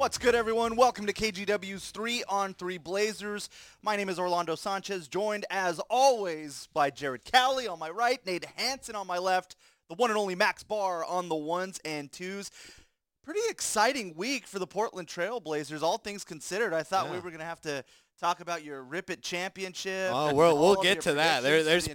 What's good, everyone? Welcome to KGW's 3-on-3 Blazers. My name is Orlando Sanchez, joined as always by Jared Cowley on my right, Nate Hansen on my left, the one and only Max Barr on the ones and twos. Pretty exciting week for the Portland Trail Blazers, all things considered. I thought we were going to have to talk about your Rip It Championship. Oh, we'll get to that. There's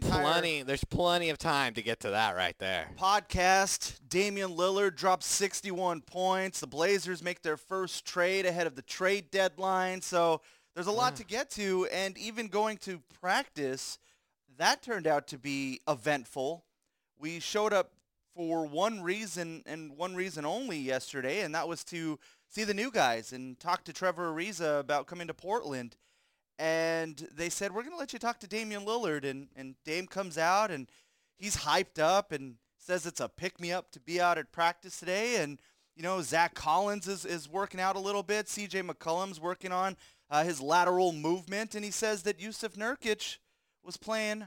plenty of time to get to that right there. Podcast, Damian Lillard drops 61 points. The Blazers make their first trade ahead of the trade deadline. So there's a lot to get to, and even going to practice, that turned out to be eventful. We showed up for one reason and one reason only yesterday, and that was to see the new guys and talk to Trevor Ariza about coming to Portland. And they said, we're going to let you talk to Damian Lillard. And Dame comes out, and he's hyped up and says it's a pick-me-up to be out at practice today. And, you know, Zach Collins is working out a little bit. CJ McCollum's working on his lateral movement. And he says that Jusuf Nurkić was playing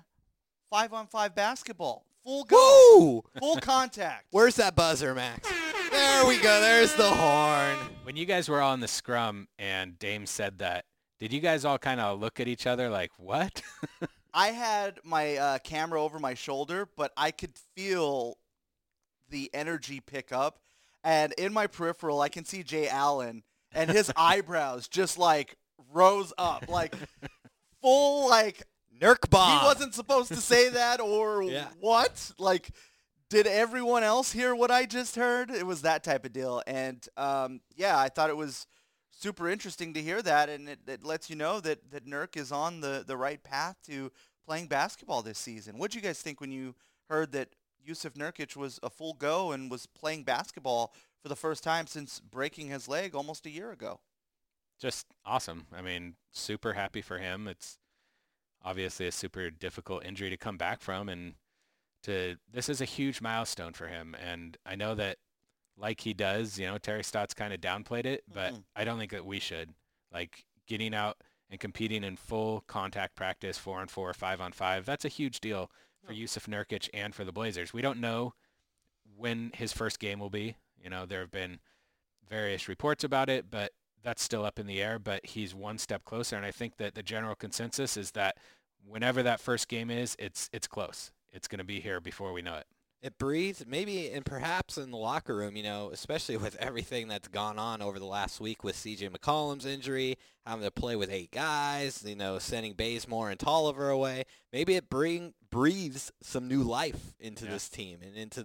5-on-5 basketball. Full go. Woo! Full contact. Where's that buzzer, Max? There we go. There's the horn. When you guys were all in the scrum and Dame said that, did you guys all kind of look at each other like, what? I had my camera over my shoulder, but I could feel the energy pick up. And in my peripheral, I can see Jay Allen, and his eyebrows just, like, rose up. Like, full, like, Nurk bomb. He wasn't supposed to say that or what? Like, did everyone else hear what I just heard? It was that type of deal. And, I thought it was super interesting to hear that. And it lets you know that Nurk is on the right path to playing basketball this season. What did you guys think when you heard that Jusuf Nurkić was a full go and was playing basketball for the first time since breaking his leg almost a year ago? Just awesome. I mean, super happy for him. It's obviously a super difficult injury to come back from, and this is a huge milestone for him. And I know that, like he does, you know, Terry Stotts kind of downplayed it, but I don't think that we should. Like, getting out and competing in full contact practice, 4-on-4, 5-on-5, that's a huge deal for Jusuf Nurkić and for the Blazers. We don't know when his first game will be. You know, there have been various reports about it, but that's still up in the air, but he's one step closer. And I think that the general consensus is that whenever that first game is, it's close. It's going to be here before we know it. It breathed maybe, and perhaps in the locker room, you know, especially with everything that's gone on over the last week with CJ McCollum's injury, having to play with 8 guys, you know, sending Bazemore and Tolliver away. Maybe it breathes some new life into this team and into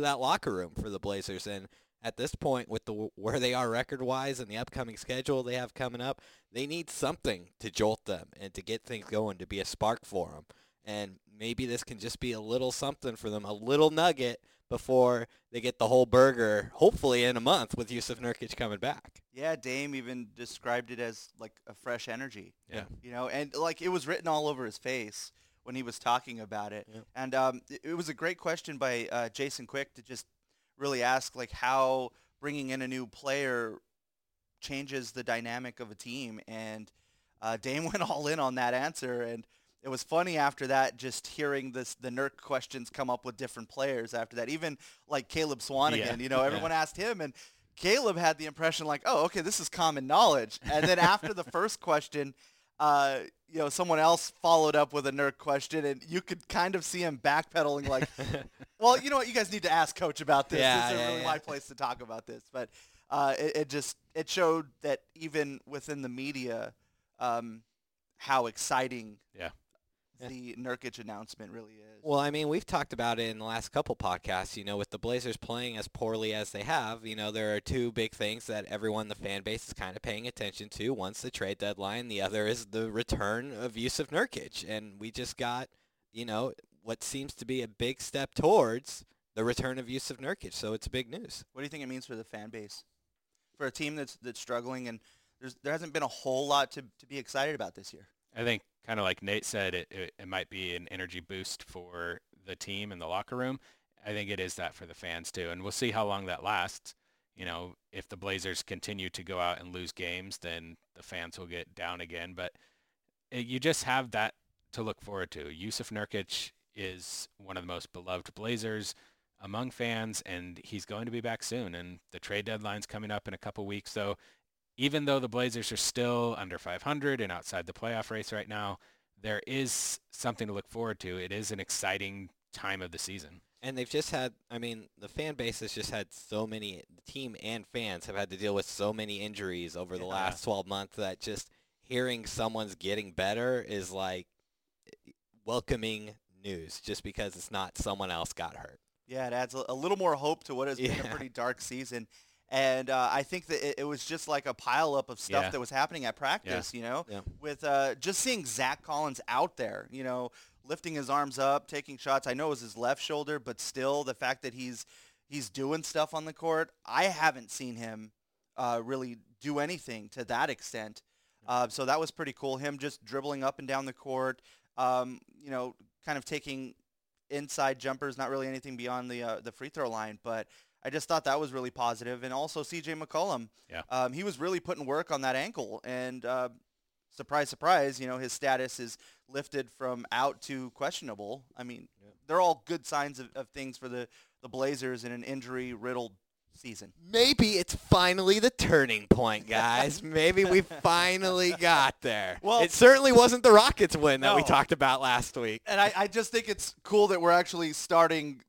that locker room for the Blazers. And at this point, with where they are record-wise and the upcoming schedule they have coming up, they need something to jolt them and to get things going, to be a spark for them. And maybe this can just be a little something for them, a little nugget before they get the whole burger, hopefully in a month, with Jusuf Nurkić coming back. Yeah, Dame even described it as, like, a fresh energy. Yeah. You know, and, like, it was written all over his face when he was talking about it. Yeah. And it was a great question by Jason Quick to just really ask, like, how bringing in a new player changes the dynamic of a team. And Dame went all in on that answer. And it was funny after that, just hearing the Nurk questions come up with different players after that. Even, like, Caleb Swanigan, you know, everyone asked him. And Caleb had the impression, like, oh, okay, this is common knowledge. And then after the first question, you know, someone else followed up with a Nurk question, and you could kind of see him backpedaling, like, well, you know what, you guys need to ask Coach about this. This isn't really my place to talk about this. But it showed that even within the media, how exciting the Nurkić announcement really is. Well, I mean, we've talked about it in the last couple podcasts, you know, with the Blazers playing as poorly as they have. You know, there are two big things that everyone, the fan base, is kind of paying attention to. One's the trade deadline. The other is the return of Jusuf Nurkić. And we just got, you know, what seems to be a big step towards the return of Jusuf Nurkić. So it's big news. What do you think it means for the fan base? For a team that's struggling, and there hasn't been a whole lot to be excited about this year. I think, kind of like Nate said, it might be an energy boost for the team and the locker room. I think it is that for the fans too. And we'll see how long that lasts. You know, if the Blazers continue to go out and lose games, then the fans will get down again. But you just have that to look forward to. Jusuf Nurkić is one of the most beloved Blazers. among fans, and he's going to be back soon. And the trade deadline's coming up in a couple weeks. So even though the Blazers are still under 500 and outside the playoff race right now, there is something to look forward to. It is an exciting time of the season. And they've just had, I mean, the fan base has just had so many, the team and fans have had to deal with so many injuries over the last 12 months that just hearing someone's getting better is like welcoming news just because it's not someone else got hurt. Yeah, it adds a little more hope to what has been a pretty dark season. And I think that it was just like a pileup of stuff that was happening at practice, you know, with just seeing Zach Collins out there, you know, lifting his arms up, taking shots. I know it was his left shoulder, but still the fact that he's doing stuff on the court, I haven't seen him really do anything to that extent. So that was pretty cool, him just dribbling up and down the court, you know, kind of taking inside jumpers, not really anything beyond the free throw line. But I just thought that was really positive. And also CJ McCollum, he was really putting work on that ankle. And surprise, surprise, you know, his status is lifted from out to questionable. I mean, they're all good signs of things for the Blazers in an injury-riddled season. Maybe it's finally the turning point, guys. Maybe we finally got there. Well, it certainly wasn't the Rockets win that we talked about last week. And I just think it's cool that we're actually starting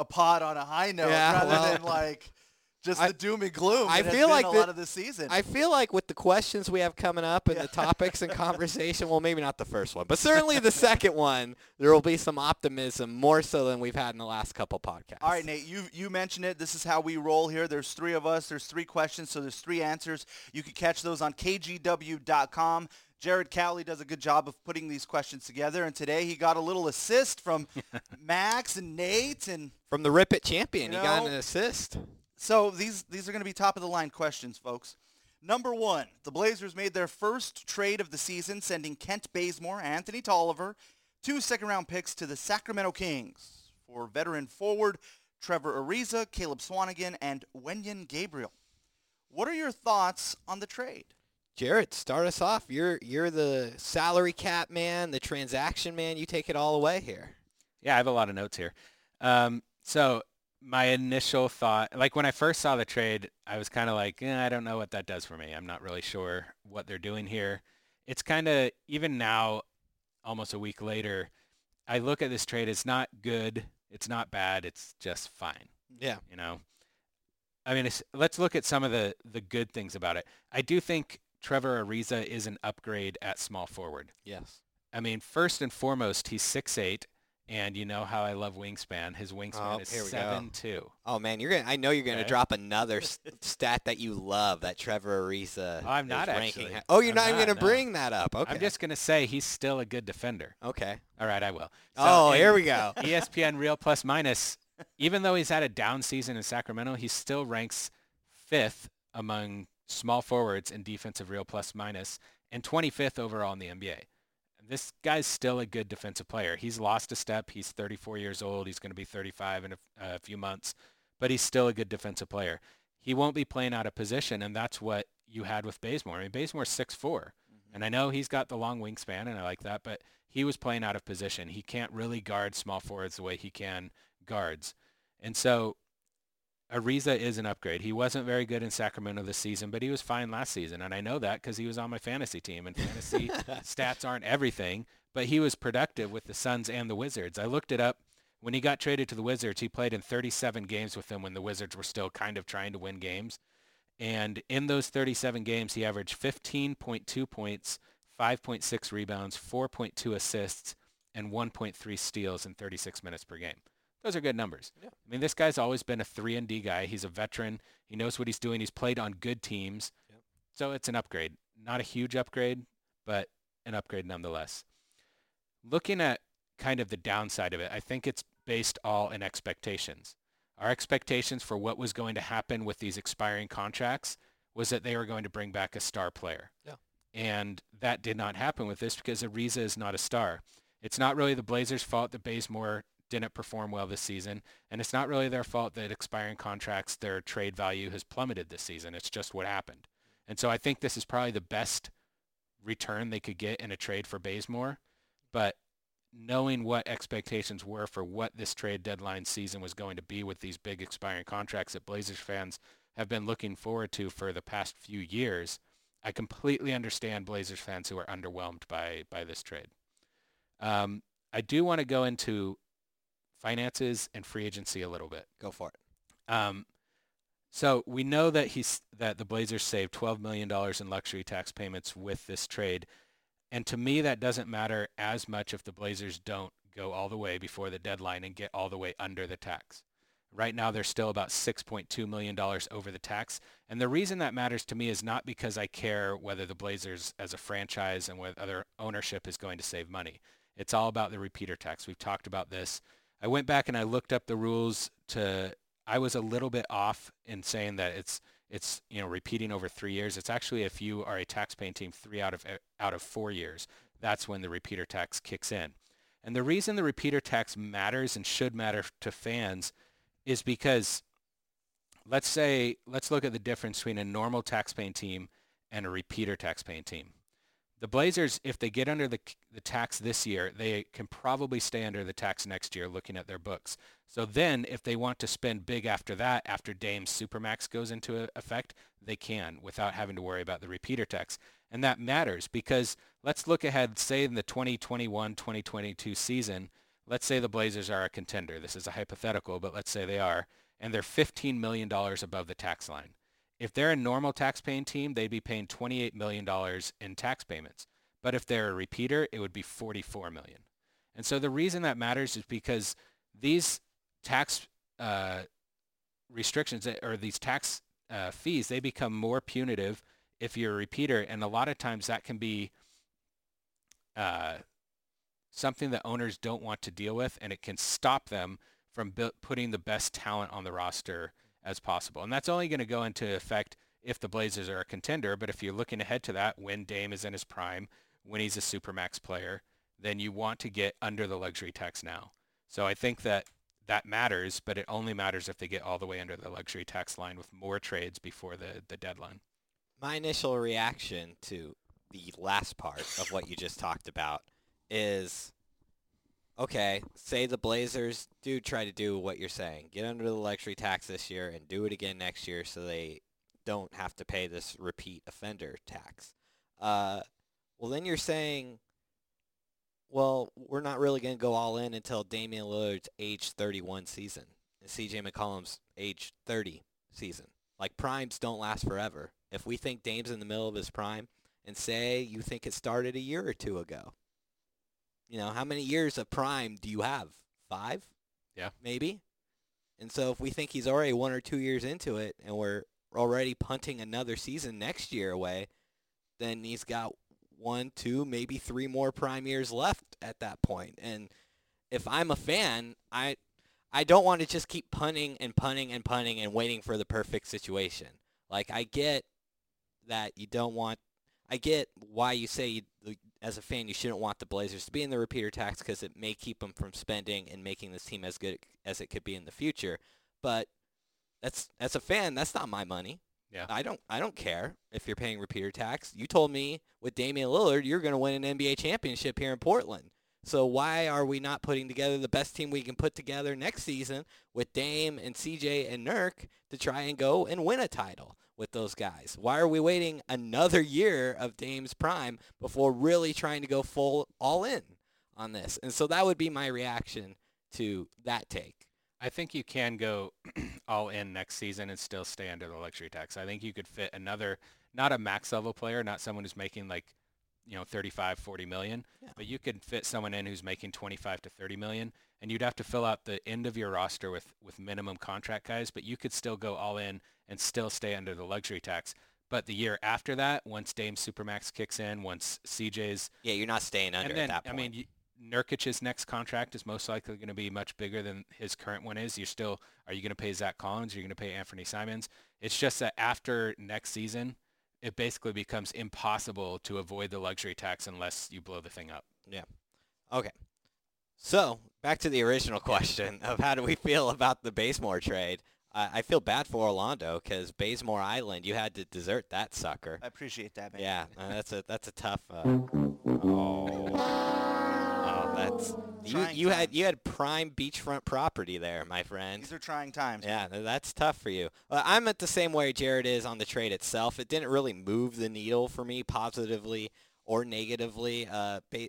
a pod on a high note rather than like – just the doom and gloom. I feel like a lot of this season. I feel like with the questions we have coming up and the topics and conversation, well, maybe not the first one, but certainly the second one, there will be some optimism more so than we've had in the last couple podcasts. All right, Nate, you mentioned it. This is how we roll here. There's three of us. There's three questions, so there's three answers. You can catch those on KGW.com. Jared Cowley does a good job of putting these questions together, and today he got a little assist from Max and Nate. And from the Rip It champion, he got an assist. So these are going to be top-of-the-line questions, folks. Number one, the Blazers made their first trade of the season, sending Kent Bazemore, Anthony Tolliver, 2 second-round picks to the Sacramento Kings for veteran forward Trevor Ariza, Caleb Swanigan, and Wenyen Gabriel. What are your thoughts on the trade? Jared, start us off. You're the salary cap man, the transaction man. You take it all away here. Yeah, I have a lot of notes here. My initial thought, like when I first saw the trade, I was kind of like, I don't know what that does for me. I'm not really sure what they're doing here. It's kind of, even now, almost a week later, I look at this trade. It's not good. It's not bad. It's just fine. Yeah. You know, I mean, let's look at some of the good things about it. I do think Trevor Ariza is an upgrade at small forward. Yes. I mean, first and foremost, he's 6'8". And you know how I love wingspan. His wingspan is 7'2". Oh man, I know you're gonna drop another stat that you love, that Trevor Ariza. I'm not ranking. Actually. Oh, I'm not even gonna bring that up. Okay. I'm just gonna say he's still a good defender. Okay. All right, I will. Here we go. ESPN Real Plus Minus. Even though he's had a down season in Sacramento, he still ranks 5th among small forwards in defensive Real Plus Minus and 25th overall in the NBA. This guy's still a good defensive player. He's lost a step. He's 34 years old. He's going to be 35 in a few months, but he's still a good defensive player. He won't be playing out of position, and that's what you had with Bazemore. I mean, Bazemore's 6'4", and I know he's got the long wingspan, and I like that, but he was playing out of position. He can't really guard small forwards the way he can guards. And so Ariza is an upgrade. He wasn't very good in Sacramento this season, but he was fine last season. And I know that because he was on my fantasy team, and fantasy stats aren't everything, but he was productive with the Suns and the Wizards. I looked it up. When he got traded to the Wizards, he played in 37 games with them when the Wizards were still kind of trying to win games. And in those 37 games, he averaged 15.2 points, 5.6 rebounds, 4.2 assists, and 1.3 steals in 36 minutes per game. Those are good numbers. Yeah. I mean, this guy's always been a 3-and-D guy. He's a veteran. He knows what he's doing. He's played on good teams. Yep. So it's an upgrade. Not a huge upgrade, but an upgrade nonetheless. Looking at kind of the downside of it, I think it's based all in expectations. Our expectations for what was going to happen with these expiring contracts was that they were going to bring back a star player. Yeah. And that did not happen with this because Ariza is not a star. It's not really the Blazers' fault that Bazemore didn't perform well this season, and it's not really their fault that expiring contracts, their trade value has plummeted this season. It's just what happened. And so I think this is probably the best return they could get in a trade for Bazemore, but knowing what expectations were for what this trade deadline season was going to be with these big expiring contracts that Blazers fans have been looking forward to for the past few years, I completely understand Blazers fans who are underwhelmed by this trade. I do want to go into finances and free agency a little bit. Go for it. So we know that the Blazers saved $12 million in luxury tax payments with this trade. And to me, that doesn't matter as much if the Blazers don't go all the way before the deadline and get all the way under the tax. Right now, they're still about $6.2 million over the tax. And the reason that matters to me is not because I care whether the Blazers as a franchise and whether ownership is going to save money. It's all about the repeater tax. We've talked about this. I went back and I looked up the rules to... I was a little bit off in saying that it's repeating over 3 years. It's actually if you are a tax-paying team 3 out of 4 years, that's when the repeater tax kicks in. And the reason the repeater tax matters and should matter to fans is because let's look at the difference between a normal tax-paying team and a repeater tax-paying team. The Blazers, if they get under the tax this year, they can probably stay under the tax next year looking at their books. So then if they want to spend big after that, after Dame's Supermax goes into effect, they can without having to worry about the repeater tax. And that matters because let's look ahead, say in the 2021-2022 season, let's say the Blazers are a contender. This is a hypothetical, but let's say they are, and they're $15 million above the tax line. If they're a normal tax-paying team, they'd be paying $28 million in tax payments. But if they're a repeater, it would be $44 million. And so the reason that matters is because these tax restrictions or these tax fees, they become more punitive if you're a repeater. And a lot of times that can be something that owners don't want to deal with, and it can stop them from putting the best talent on the roster as possible. And that's only going to go into effect if the Blazers are a contender, but if you're looking ahead to that, when Dame is in his prime, when he's a Supermax player, then you want to get under the luxury tax now. So I think that matters, but it only matters if they get all the way under the luxury tax line with more trades before the deadline. My initial reaction to the last part of what you just talked about is, okay, say the Blazers do try to do what you're saying. Get under the luxury tax this year and do it again next year so they don't have to pay this repeat offender tax. Well, then you're saying, well, we're not really going to go all in until Damian Lillard's age 31 season and CJ McCollum's age 30 season. Like, primes don't last forever. If we think Dame's in the middle of his prime and say you think it started a year or two ago, how many years of prime do you have? 5? Yeah. Maybe? And so if we think he's already 1 or 2 years into it and we're already punting another season next year away, then he's got 1, 2, maybe 3 more prime years left at that point. And if I'm a fan, I don't want to just keep punting and waiting for the perfect situation. Like, I get that you don't want – I get why you say as a fan, you shouldn't want the Blazers to be in the repeater tax because it may keep them from spending and making this team as good as it could be in the future. But as a fan, that's not my money. Yeah, I don't care if you're paying repeater tax. You told me with Damian Lillard, you're going to win an NBA championship here in Portland. So why are we not putting together the best team we can put together next season with Dame and CJ and Nurk to try and go and win a title with those guys? Why are we waiting another year of Dame's prime before really trying to go full all in on this? And so that would be my reaction to that take. I think you can go all in next season and still stay under the luxury tax. I think you could fit another, not a max level player, not someone who's making like, 35, 40 million, yeah, but you could fit someone in who's making 25 to 30 million, and you'd have to fill out the end of your roster with minimum contract guys, but you could still go all in and still stay under the luxury tax. But the year after that, once Dame Supermax kicks in, once CJ's... Yeah, you're not staying under at that point. I mean, Nurkic's next contract is most likely going to be much bigger than his current one is. Are you going to pay Zach Collins? Are you going to pay Anthony Simons? It's just that after next season, it basically becomes impossible to avoid the luxury tax unless you blow the thing up. Yeah. Okay. So back to the original question of how do we feel about the Bazemore trade. I feel bad for Orlando because Bazemore Island, you had to desert that sucker. I appreciate that, man. Yeah, that's a tough. That's you had prime beachfront property there, my friend. These are trying times. Yeah, that's tough for you. I'm at the same way Jared is on the trade itself. It didn't really move the needle for me positively or negatively.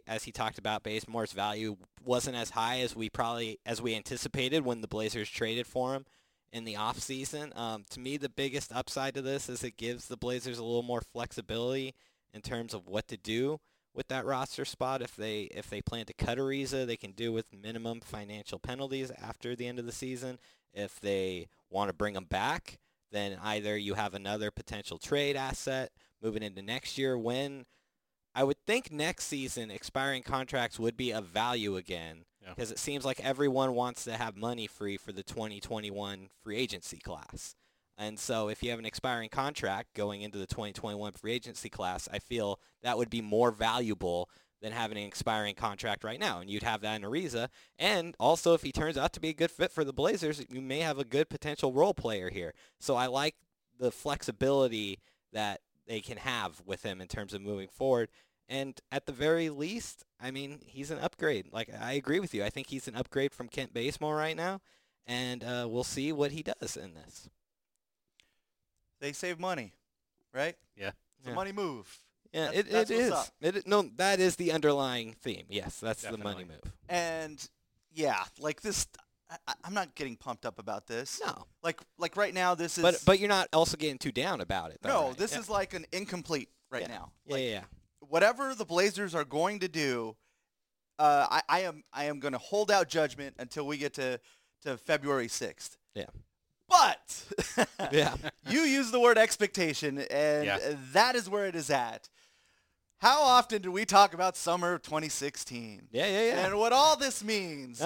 As he talked about, Bazemore's value wasn't as high as we anticipated when the Blazers traded for him in the offseason. To me, the biggest upside to this is it gives the Blazers a little more flexibility in terms of what to do with that roster spot. If they plan to cut Ariza, they can do with minimum financial penalties after the end of the season. If they want to bring him back, then either you have another potential trade asset moving into next year when I would think next season expiring contracts would be of value again, because it seems like everyone wants to have money free for the 2021 free agency class. And so if you have an expiring contract going into the 2021 free agency class, I feel that would be more valuable than having an expiring contract right now. And you'd have that in Ariza. And also, if he turns out to be a good fit for the Blazers, you may have a good potential role player here. So I like the flexibility that they can have with him in terms of moving forward. And at the very least, I mean, he's an upgrade. Like, I agree with you. I think he's an upgrade from Kent Bazemore right now. And we'll see what he does in this. They save money, right? Yeah. It's a money move. Yeah, that's it. No, that is the underlying theme. Yes, that's definitely the money move. And, yeah, like this, I'm not getting pumped up about this. No. Like right now, this is. But you're not also getting too down about it, though. No, right? This is like an incomplete right now. Like, yeah. Whatever the Blazers are going to do, I am going to hold out judgment until we get to February 6th. Yeah. But you use the word expectation, and that is where it is at. How often do we talk about summer 2016? Yeah. And what all this means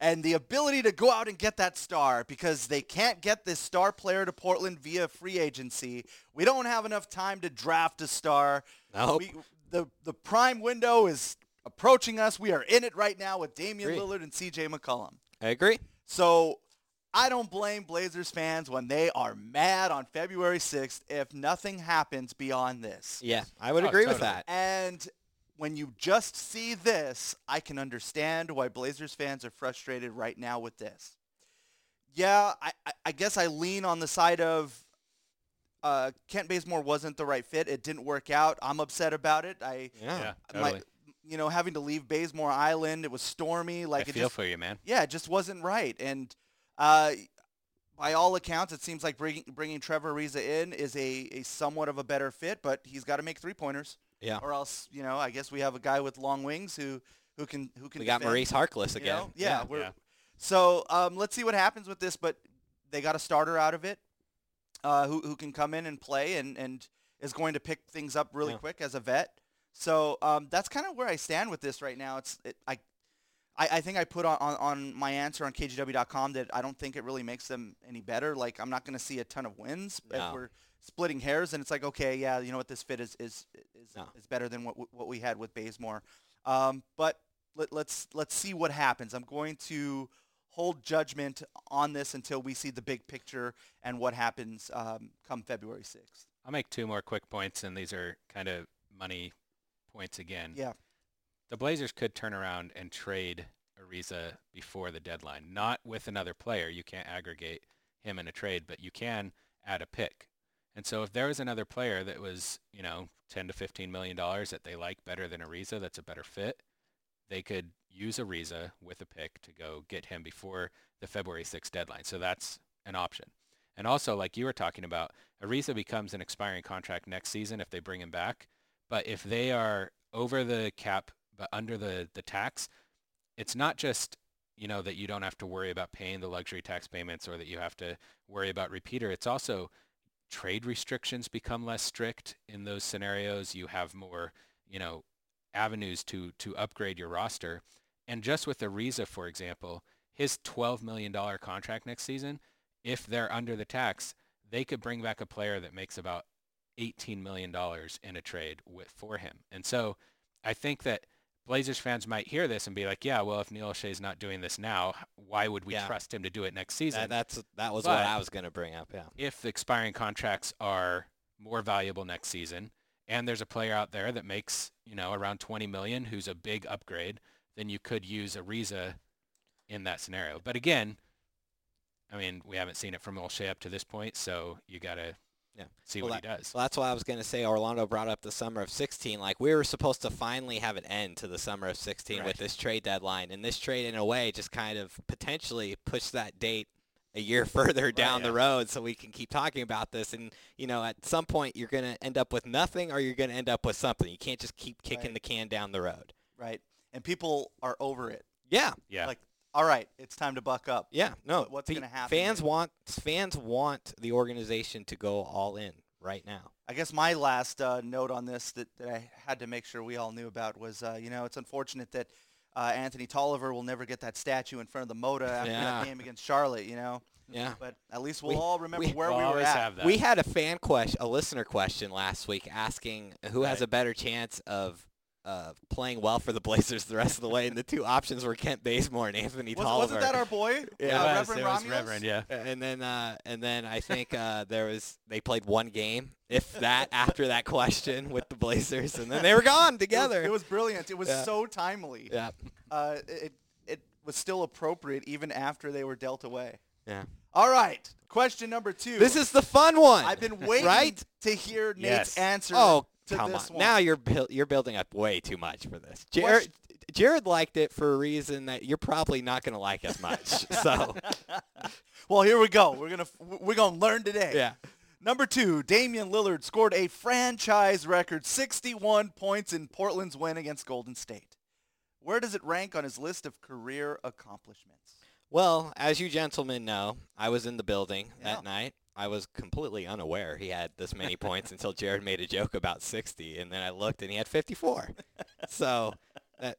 and the ability to go out and get that star, because they can't get this star player to Portland via free agency. We don't have enough time to draft a star. Nope. The prime window is approaching us. We are in it right now with Damian Lillard and CJ McCollum. I agree. So I don't blame Blazers fans when they are mad on February 6th if nothing happens beyond this. Yeah, I would agree with that. And when you just see this, I can understand why Blazers fans are frustrated right now with this. Yeah, I guess I lean on the side of Kent Bazemore wasn't the right fit. It didn't work out. I'm upset about it. Totally. Having to leave Bazemore Island, it was stormy. Like, I feel for you, man. Yeah, it just wasn't right. And by all accounts, it seems like bringing Trevor Ariza in is a somewhat of a better fit, but he's got to make three-pointers. Yeah. Or else, I guess we have a guy with long wings who can. We got defend. Maurice Harkless again. So let's see what happens with this, but they got a starter out of it who can come in and play and is going to pick things up really quick as a vet. So that's kind of where I stand with this right now. I think I put on my answer on KGW.com that I don't think it really makes them any better. Like, I'm not going to see a ton of wins. No. If we're splitting hairs, and it's like, okay, yeah, you know what, this fit is better than what we had with Bazemore. But let's see what happens. I'm going to hold judgment on this until we see the big picture and what happens come February 6th. I'll make two more quick points, and these are kind of money points again. Yeah. The Blazers could turn around and trade Ariza before the deadline. Not with another player. You can't aggregate him in a trade, but you can add a pick. And so if there was another player that was, $10 to $15 million that they like better than Ariza, that's a better fit, they could use Ariza with a pick to go get him before the February 6th deadline. So that's an option. And also, like you were talking about, Ariza becomes an expiring contract next season if they bring him back. But if they are over the cap, but under the tax, it's not just, that you don't have to worry about paying the luxury tax payments or that you have to worry about repeater. It's also trade restrictions become less strict in those scenarios. You have more, avenues to upgrade your roster. And just with Ariza, for example, his $12 million contract next season, if they're under the tax, they could bring back a player that makes about $18 million in a trade for him. And so I think that Blazers fans might hear this and be like, yeah, well, if Neil Olshey's not doing this now, why would we trust him to do it next season? That was what I was going to bring up, If the expiring contracts are more valuable next season and there's a player out there that makes, around $20 million who's a big upgrade, then you could use Ariza in that scenario. But again, I mean, we haven't seen it from Olshey up to this point, so you got to see what he does. Well, that's why I was going to say Orlando brought up the summer of 16. Like, we were supposed to finally have an end to the summer of 16 with this trade deadline. And this trade, in a way, just kind of potentially pushed that date a year further down the road so we can keep talking about this. And, you know, at some point you're going to end up with nothing or you're going to end up with something. You can't just keep kicking the can down the road. Right. And people are over it. Yeah. Yeah. Like, all right, it's time to buck up. Yeah, no. What's going to happen? Fans want the organization to go all in right now. I guess my last note on this that I had to make sure we all knew about was, you know, it's unfortunate that Anthony Tolliver will never get that statue in front of the Moda after that game against Charlotte, you know. Yeah. But at least we'll all remember where we were at. Have that. We had a fan question, a listener question last week asking who has a better chance of playing well for the Blazers the rest of the way, and the two options were Kent Bazemore and Anthony Tolliver. Wasn't that our boy? Yeah, Reverend Romulus. And then I think they played one game, if that, after that question with the Blazers, and then they were gone together. It was brilliant. It was so timely. Yeah. It was still appropriate even after they were dealt away. Yeah. All right. Question number 2. This is the fun one. I've been waiting to hear Nate's answer. Oh. Come on. One. Now you're building up way too much for this. Jared liked it for a reason that you're probably not going to like as much. So, well, here we go. We're gonna learn today. Yeah. Number 2, Damian Lillard scored a franchise record 61 points in Portland's win against Golden State. Where does it rank on his list of career accomplishments? Well, as you gentlemen know, I was in the building that night. I was completely unaware he had this many points until Jared made a joke about 60, and then I looked, and he had 54. So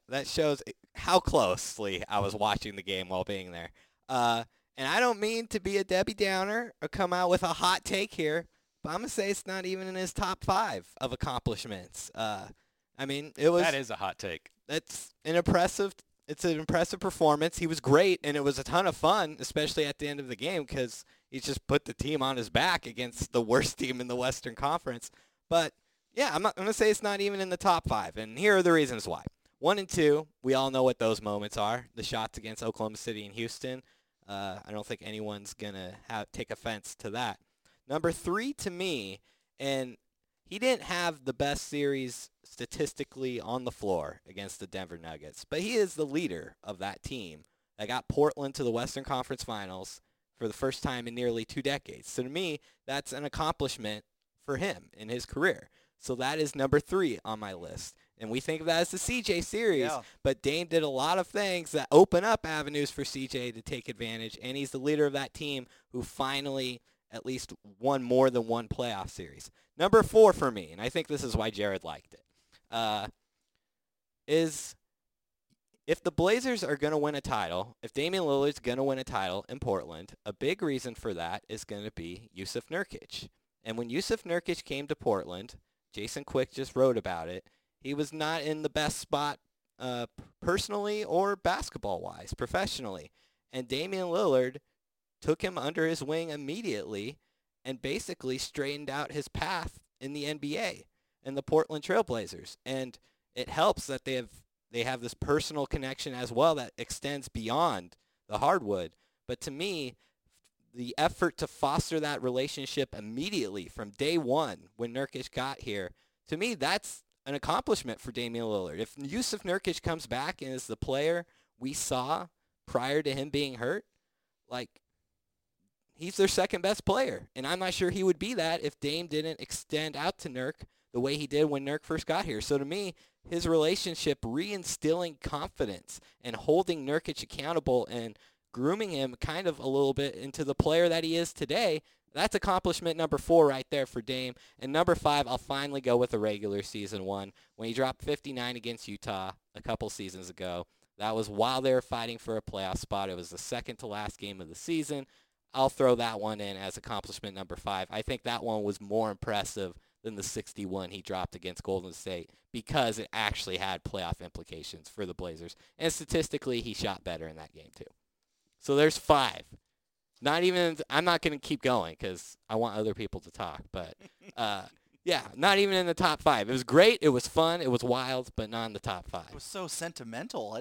that shows how closely I was watching the game while being there. And I don't mean to be a Debbie Downer or come out with a hot take here, but I'm going to say it's not even in his top 5 of accomplishments. I mean, it was... That is a hot take. That's an impressive... It's an impressive performance. He was great, and it was a ton of fun, especially at the end of the game, because he just put the team on his back against the worst team in the Western Conference. But, yeah, I'm going to say it's not even in the top 5, and here are the reasons why. 1 and 2, we all know what those moments are, the shots against Oklahoma City and Houston. I don't think anyone's going to take offense to that. Number 3 to me, and he didn't have the best series statistically on the floor against the Denver Nuggets, but he is the leader of that team that got Portland to the Western Conference Finals for the first time in nearly 2 decades. So to me, that's an accomplishment for him in his career. So that is number 3 on my list. And we think of that as the CJ series, but Dame did a lot of things that open up avenues for CJ to take advantage, and he's the leader of that team who finally at least won more than one playoff series. Number 4 for me, and I think this is why Jared liked it, is if the Blazers are going to win a title, if Damian Lillard's going to win a title in Portland, a big reason for that is going to be Jusuf Nurkić. And when Jusuf Nurkić came to Portland, Jason Quick just wrote about it, he was not in the best spot personally or basketball-wise, professionally. And Damian Lillard took him under his wing immediately and basically straightened out his path in the NBA and the Portland Trail Blazers. And it helps that they have this personal connection as well that extends beyond the hardwood. But to me, the effort to foster that relationship immediately from day one when Nurkić got here, to me, that's an accomplishment for Damian Lillard. If Jusuf Nurkić comes back and is the player we saw prior to him being hurt, like, he's their second-best player, and I'm not sure he would be that if Dame didn't extend out to Nurk the way he did when Nurk first got here. So to me, his relationship reinstilling confidence and holding Nurkić accountable and grooming him kind of a little bit into the player that he is today, that's accomplishment number 4 right there for Dame. And number 5, I'll finally go with a regular season one. When he dropped 59 against Utah a couple seasons ago, that was while they were fighting for a playoff spot. It was the second-to-last game of the season. I'll throw that one in as accomplishment number 5. I think that one was more impressive than the 61 he dropped against Golden State because it actually had playoff implications for the Blazers. And statistically, he shot better in that game, too. So there's 5. I'm not going to keep going because I want other people to talk. But Yeah, not even in the top five. It was great. It was fun. It was wild, but not in the top five. It was so sentimental.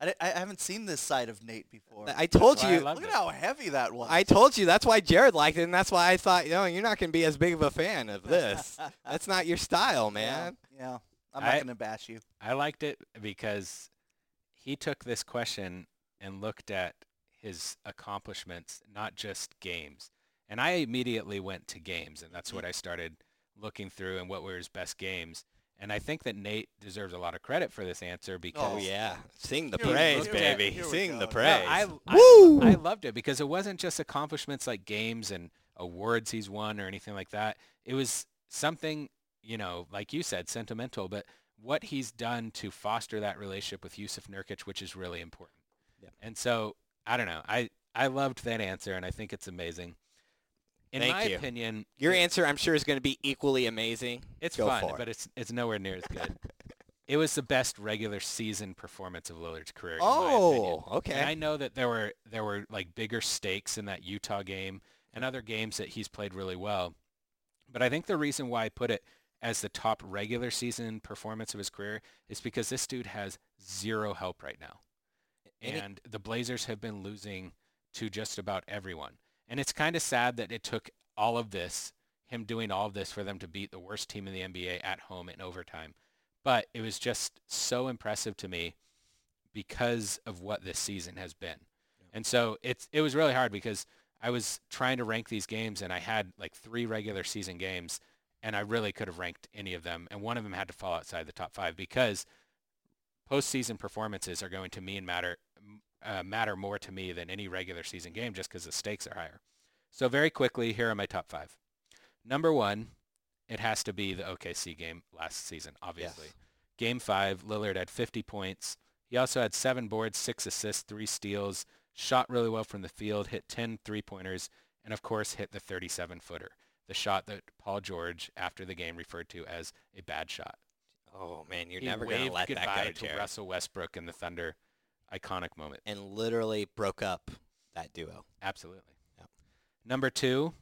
I haven't seen this side of Nate before. I told you. Look at how heavy that was. I told you. That's why Jared liked it, and that's why I thought, you know, you're not going to be as big of a fan of this. That's not your style, man. Yeah. I'm not going to bash you. I liked it because he took this question and looked at his accomplishments, not just games. And I immediately went to games, and that's what I started looking through and what were his best games. And I think that Nate deserves a lot of credit for this answer because... Oh, yeah. Sing the praise, baby. Sing the praise. No, I loved it because it wasn't just accomplishments like games and awards he's won or anything like that. It was something, you know, like you said, sentimental, but what he's done to foster that relationship with Jusuf Nurkić, which is really important. Yeah. And so, I don't know. I loved that answer, and I think it's amazing. In my opinion, your answer, I'm sure, is going to be equally amazing. It's fun, but it's nowhere near as good. It was the best regular season performance of Lillard's career. Oh, okay. And I know that there were like bigger stakes in that Utah game and other games that he's played really well. But I think the reason why I put it as the top regular season performance of his career is because this dude has zero help right now, and the Blazers have been losing to just about everyone. And it's kind of sad that it took all of this, him doing all of this, for them to beat the worst team in the NBA at home in overtime. But it was just so impressive to me because of what this season has been. Yep. And so it was really hard because I was trying to rank these games, and I had like 3 regular season games, and I really could have ranked any of them. And one of them had to fall outside the top 5 because postseason performances are going to matter more to me than any regular season game just because the stakes are higher. So very quickly, here are my top 5. Number 1, it has to be the OKC game last season, obviously. Yes. Game 5, Lillard had 50 points. He also had 7 boards, 6 assists, 3 steals, shot really well from the field, hit 10 three-pointers, and of course hit the 37-footer, the shot that Paul George after the game referred to as a bad shot. Oh, man, you're never going to let that go, Jared. To Russell Westbrook and the Thunder. Iconic moment. And literally broke up that duo. Absolutely. Yep. Number 2,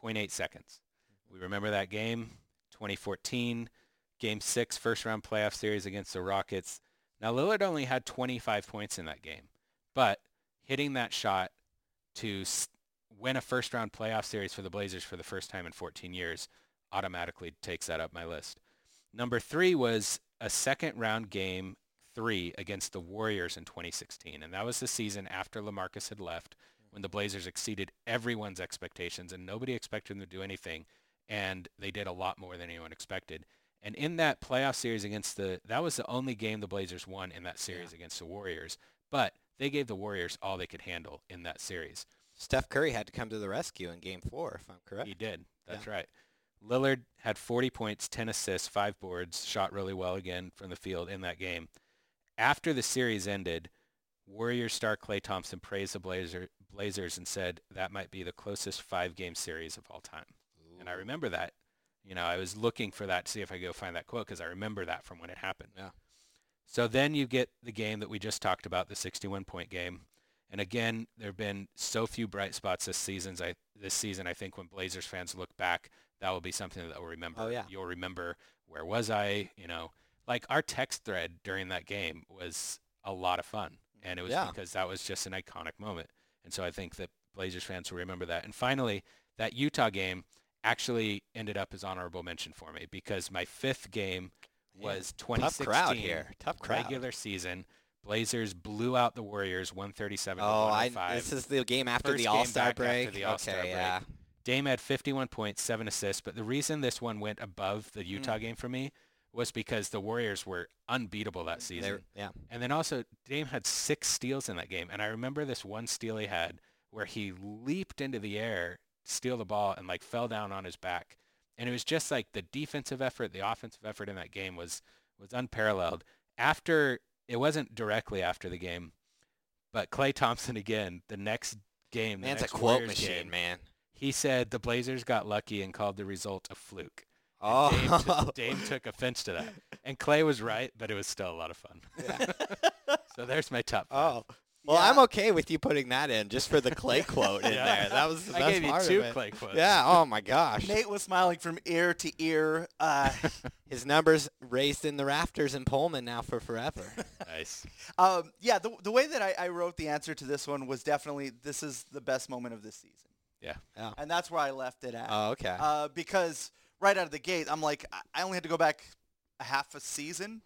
0.8 seconds. We remember that game, 2014, Game 6, first-round playoff series against the Rockets. Now, Lillard only had 25 points in that game, but hitting that shot to win a first-round playoff series for the Blazers for the first time in 14 years automatically takes that up my list. Number 3 was a second-round game 3 against the Warriors in 2016, and that was the season after LaMarcus had left when the Blazers exceeded everyone's expectations, and nobody expected them to do anything, and they did a lot more than anyone expected. And in that playoff series that was the only game the Blazers won in that series against the Warriors, but they gave the Warriors all they could handle in that series. Steph Curry had to come to the rescue in Game 4, if I'm correct. He did. That's right. Lillard had 40 points, 10 assists, 5 boards, shot really well again from the field in that game. After the series ended, Warriors star Klay Thompson praised the Blazers and said, that might be the closest 5-game series of all time. Ooh. And I remember that. You know, I was looking for that to see if I could go find that quote because I remember that from when it happened. Yeah. So then you get the game that we just talked about, the 61-point game. And again, there have been so few bright spots this season. I think when Blazers fans look back, that will be something that they'll remember. Oh, yeah. You'll remember, where was I, you know. Like, our text thread during that game was a lot of fun, and it was because that was just an iconic moment. And so I think that Blazers fans will remember that. And finally, that Utah game actually ended up as honorable mention for me because my 5th game was 2016. Tough crowd here. Tough crowd. Regular season. Blazers blew out the Warriors 137 to 105. This is the game after the All-Star break. After the All-Star break. Yeah. Dame had 51 points, 7 assists, but the reason this one went above the Utah game for me was because the Warriors were unbeatable that season. And then also, Dame had 6 steals in that game. And I remember this one steal he had where he leaped into the air, steal the ball, and, like, fell down on his back. And it was just, like, the defensive effort, the offensive effort in that game was unparalleled. It wasn't directly after the game, but Klay Thompson, again, the next game. Man's a quote machine, man. He said, the Blazers got lucky and called the result a fluke. Oh. Dame took offense to that. And Klay was right, but it was still a lot of fun. Yeah. So there's my top 5. Oh. Well, yeah. I'm okay with you putting that in just for the Clay quote in there. That was the best part of it. I gave you two Clay quotes. Yeah. Oh my gosh. Nate was smiling from ear to ear. His numbers raised in the rafters in Pullman now for forever. Nice. The way that I wrote the answer to this one was definitely this is the best moment of this season. Yeah. Oh. And that's where I left it at. Oh, okay. Because right out of the gate, I'm like, I only had to go back a half a season.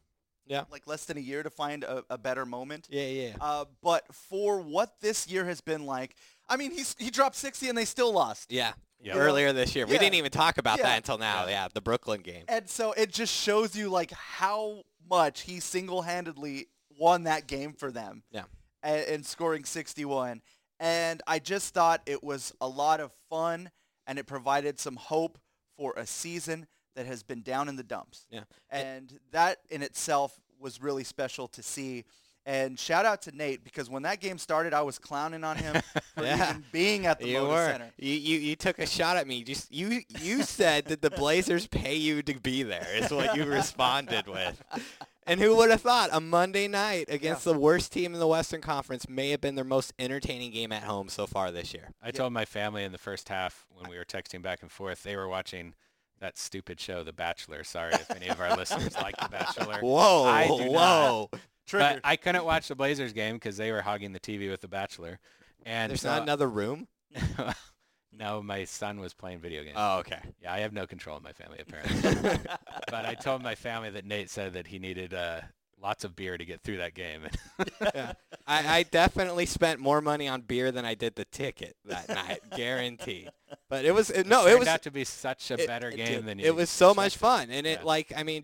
Yeah, like less than a year to find a better moment. Yeah. But for what this year has been like, I mean, he dropped 60 and they still lost. Yeah. Earlier this year. Yeah. We didn't even talk about that until now. Yeah, the Brooklyn game. And so it just shows you like how much he single-handedly won that game for them. Yeah, and scoring 61. And I just thought it was a lot of fun, and it provided some hope for a season that has been down in the dumps. Yeah. And that in itself was really special to see. And shout out to Nate, because when that game started, I was clowning on him for even being at the Moda Center. You took a shot at me. You said that the Blazers pay you to be there is what you responded with. And who would have thought a Monday night against the worst team in the Western Conference may have been their most entertaining game at home so far this year. I told my family in the first half when we were texting back and forth, they were watching that stupid show, The Bachelor. Sorry if any of our listeners like The Bachelor. Whoa, I do not. But I couldn't watch the Blazers game because they were hogging the TV with The Bachelor. And there's not another room? No, my son was playing video games. Oh, okay. Yeah, I have no control of my family, apparently. But I told my family that Nate said that he needed lots of beer to get through that game. I definitely spent more money on beer than I did the ticket that night, guaranteed. But it turned out to be such a better game than you. It was so much fun, and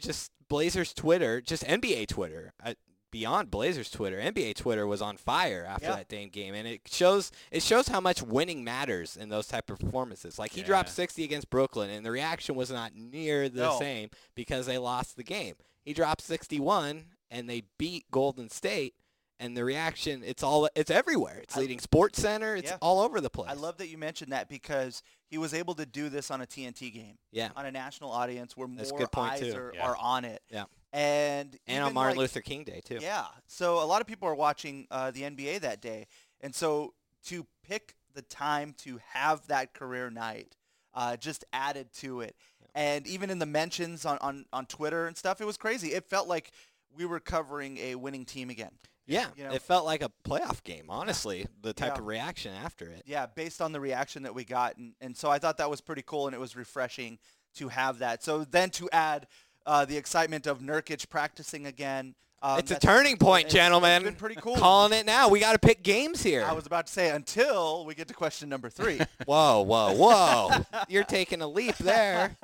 just Blazers Twitter, just NBA Twitter, beyond Blazers Twitter, NBA Twitter was on fire after that damn game, and it shows how much winning matters in those type of performances. Like he dropped 60 against Brooklyn, and the reaction was not near the same because they lost the game. He dropped 61, and they beat Golden State. And the reaction, it's everywhere. It's leading Sports Center. It's all over the place. I love that you mentioned that because he was able to do this on a TNT game, on a national audience where more eyes are on it. Yeah. And on Martin Luther King Day, too. Yeah. So a lot of people are watching the NBA that day. And so to pick the time to have that career night just added to it. Yeah. And even in the mentions on Twitter and stuff, it was crazy. It felt like we were covering a winning team again. Yeah, it felt like a playoff game, honestly, the type of reaction after it. Yeah, based on the reaction that we got. And so I thought that was pretty cool, and it was refreshing to have that. So then to add the excitement of Nurkic practicing again. It's a turning point, gentlemen. It's been pretty cool. Calling it now. We got to pick games here. I was about to say until we get to question number 3. Whoa. You're taking a leap there.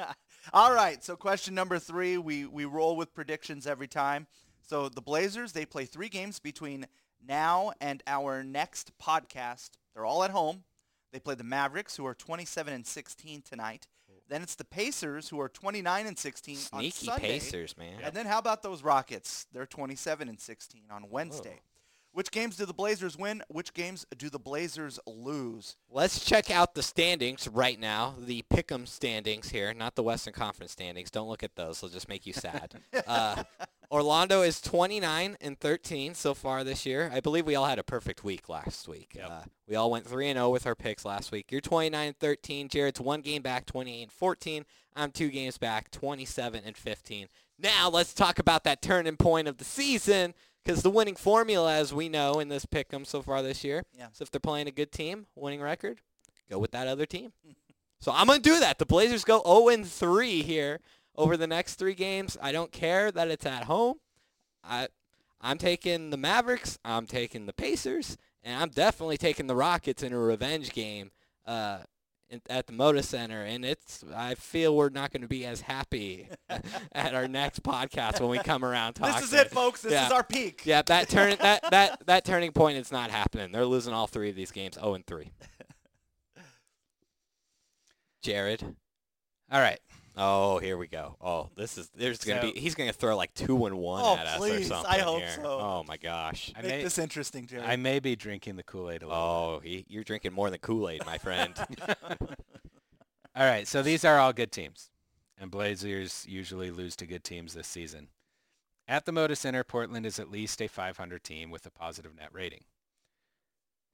All right, so question number 3. We roll with predictions every time. So the Blazers, they play 3 games between now and our next podcast. They're all at home. They play the Mavericks, who are 27-16 tonight. Then it's the Pacers, who are 29-16 on Sunday. Sneaky Pacers, man. And then how about those Rockets? They're 27-16 on Wednesday. Whoa. Which games do the Blazers win? Which games do the Blazers lose? Let's check out the standings right now, the Pick'em standings here, not the Western Conference standings. Don't look at those. They'll just make you sad. Orlando is 29-13 so far this year. I believe we all had a perfect week last week. Yep. We all went 3-0 with our picks last week. You're 29-13. Jared's 1 game back, 28-14. I'm 2 games back, 27-15. Now let's talk about that turning point of the season. Because the winning formula, as we know, in this pick'em so far this year. Yeah. So if they're playing a good team, winning record, go with that other team. So I'm going to do that. The Blazers go 0-3 here over the next 3 games. I don't care that it's at home. I'm taking the Mavericks. I'm taking the Pacers. And I'm definitely taking the Rockets in a revenge game at the Moda Center, and I feel we're not going to be as happy at our next podcast when we come around talking. This is it, folks. This is our peak. Yeah, that turning point is not happening. They're losing all 3 of these games, 0-3. Jared. All right. Oh, here we go. Oh, he's going to throw like 2-1 at us or something. I hope so. Oh my gosh. Make this interesting, Jared. I may be drinking the Kool-Aid a little. Oh, you're drinking more than Kool-Aid, my friend. All right, so these are all good teams. And Blazers usually lose to good teams this season. At the Moda Center, Portland is at least a .500 team with a positive net rating.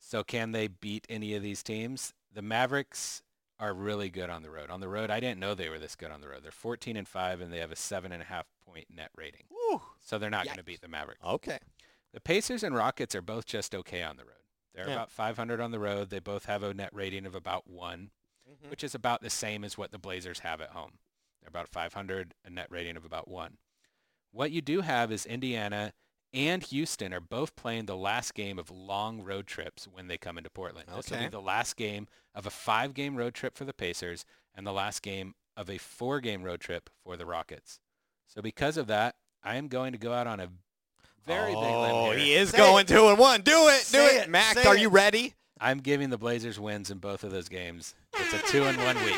So can they beat any of these teams? The Mavericks are really good on the road. On the road, I didn't know they were this good on the road. They're 14-5, and they have a 7.5-point net rating. Ooh, so they're not going to beat the Mavericks. Okay. The Pacers and Rockets are both just okay on the road. They're about 500 on the road. They both have a net rating of about 1, which is about the same as what the Blazers have at home. They're about 500, a net rating of about 1. What you do have is Indiana and Houston are both playing the last game of long road trips when they come into Portland. Okay. This will be the last game of a 5-game road trip for the Pacers and the last game of a 4-game road trip for the Rockets. So because of that, I am going to go out on a very big limb here. He is going 2-1. Do it. Do it. Max, are you ready? I'm giving the Blazers wins in both of those games. It's a 2-1 week.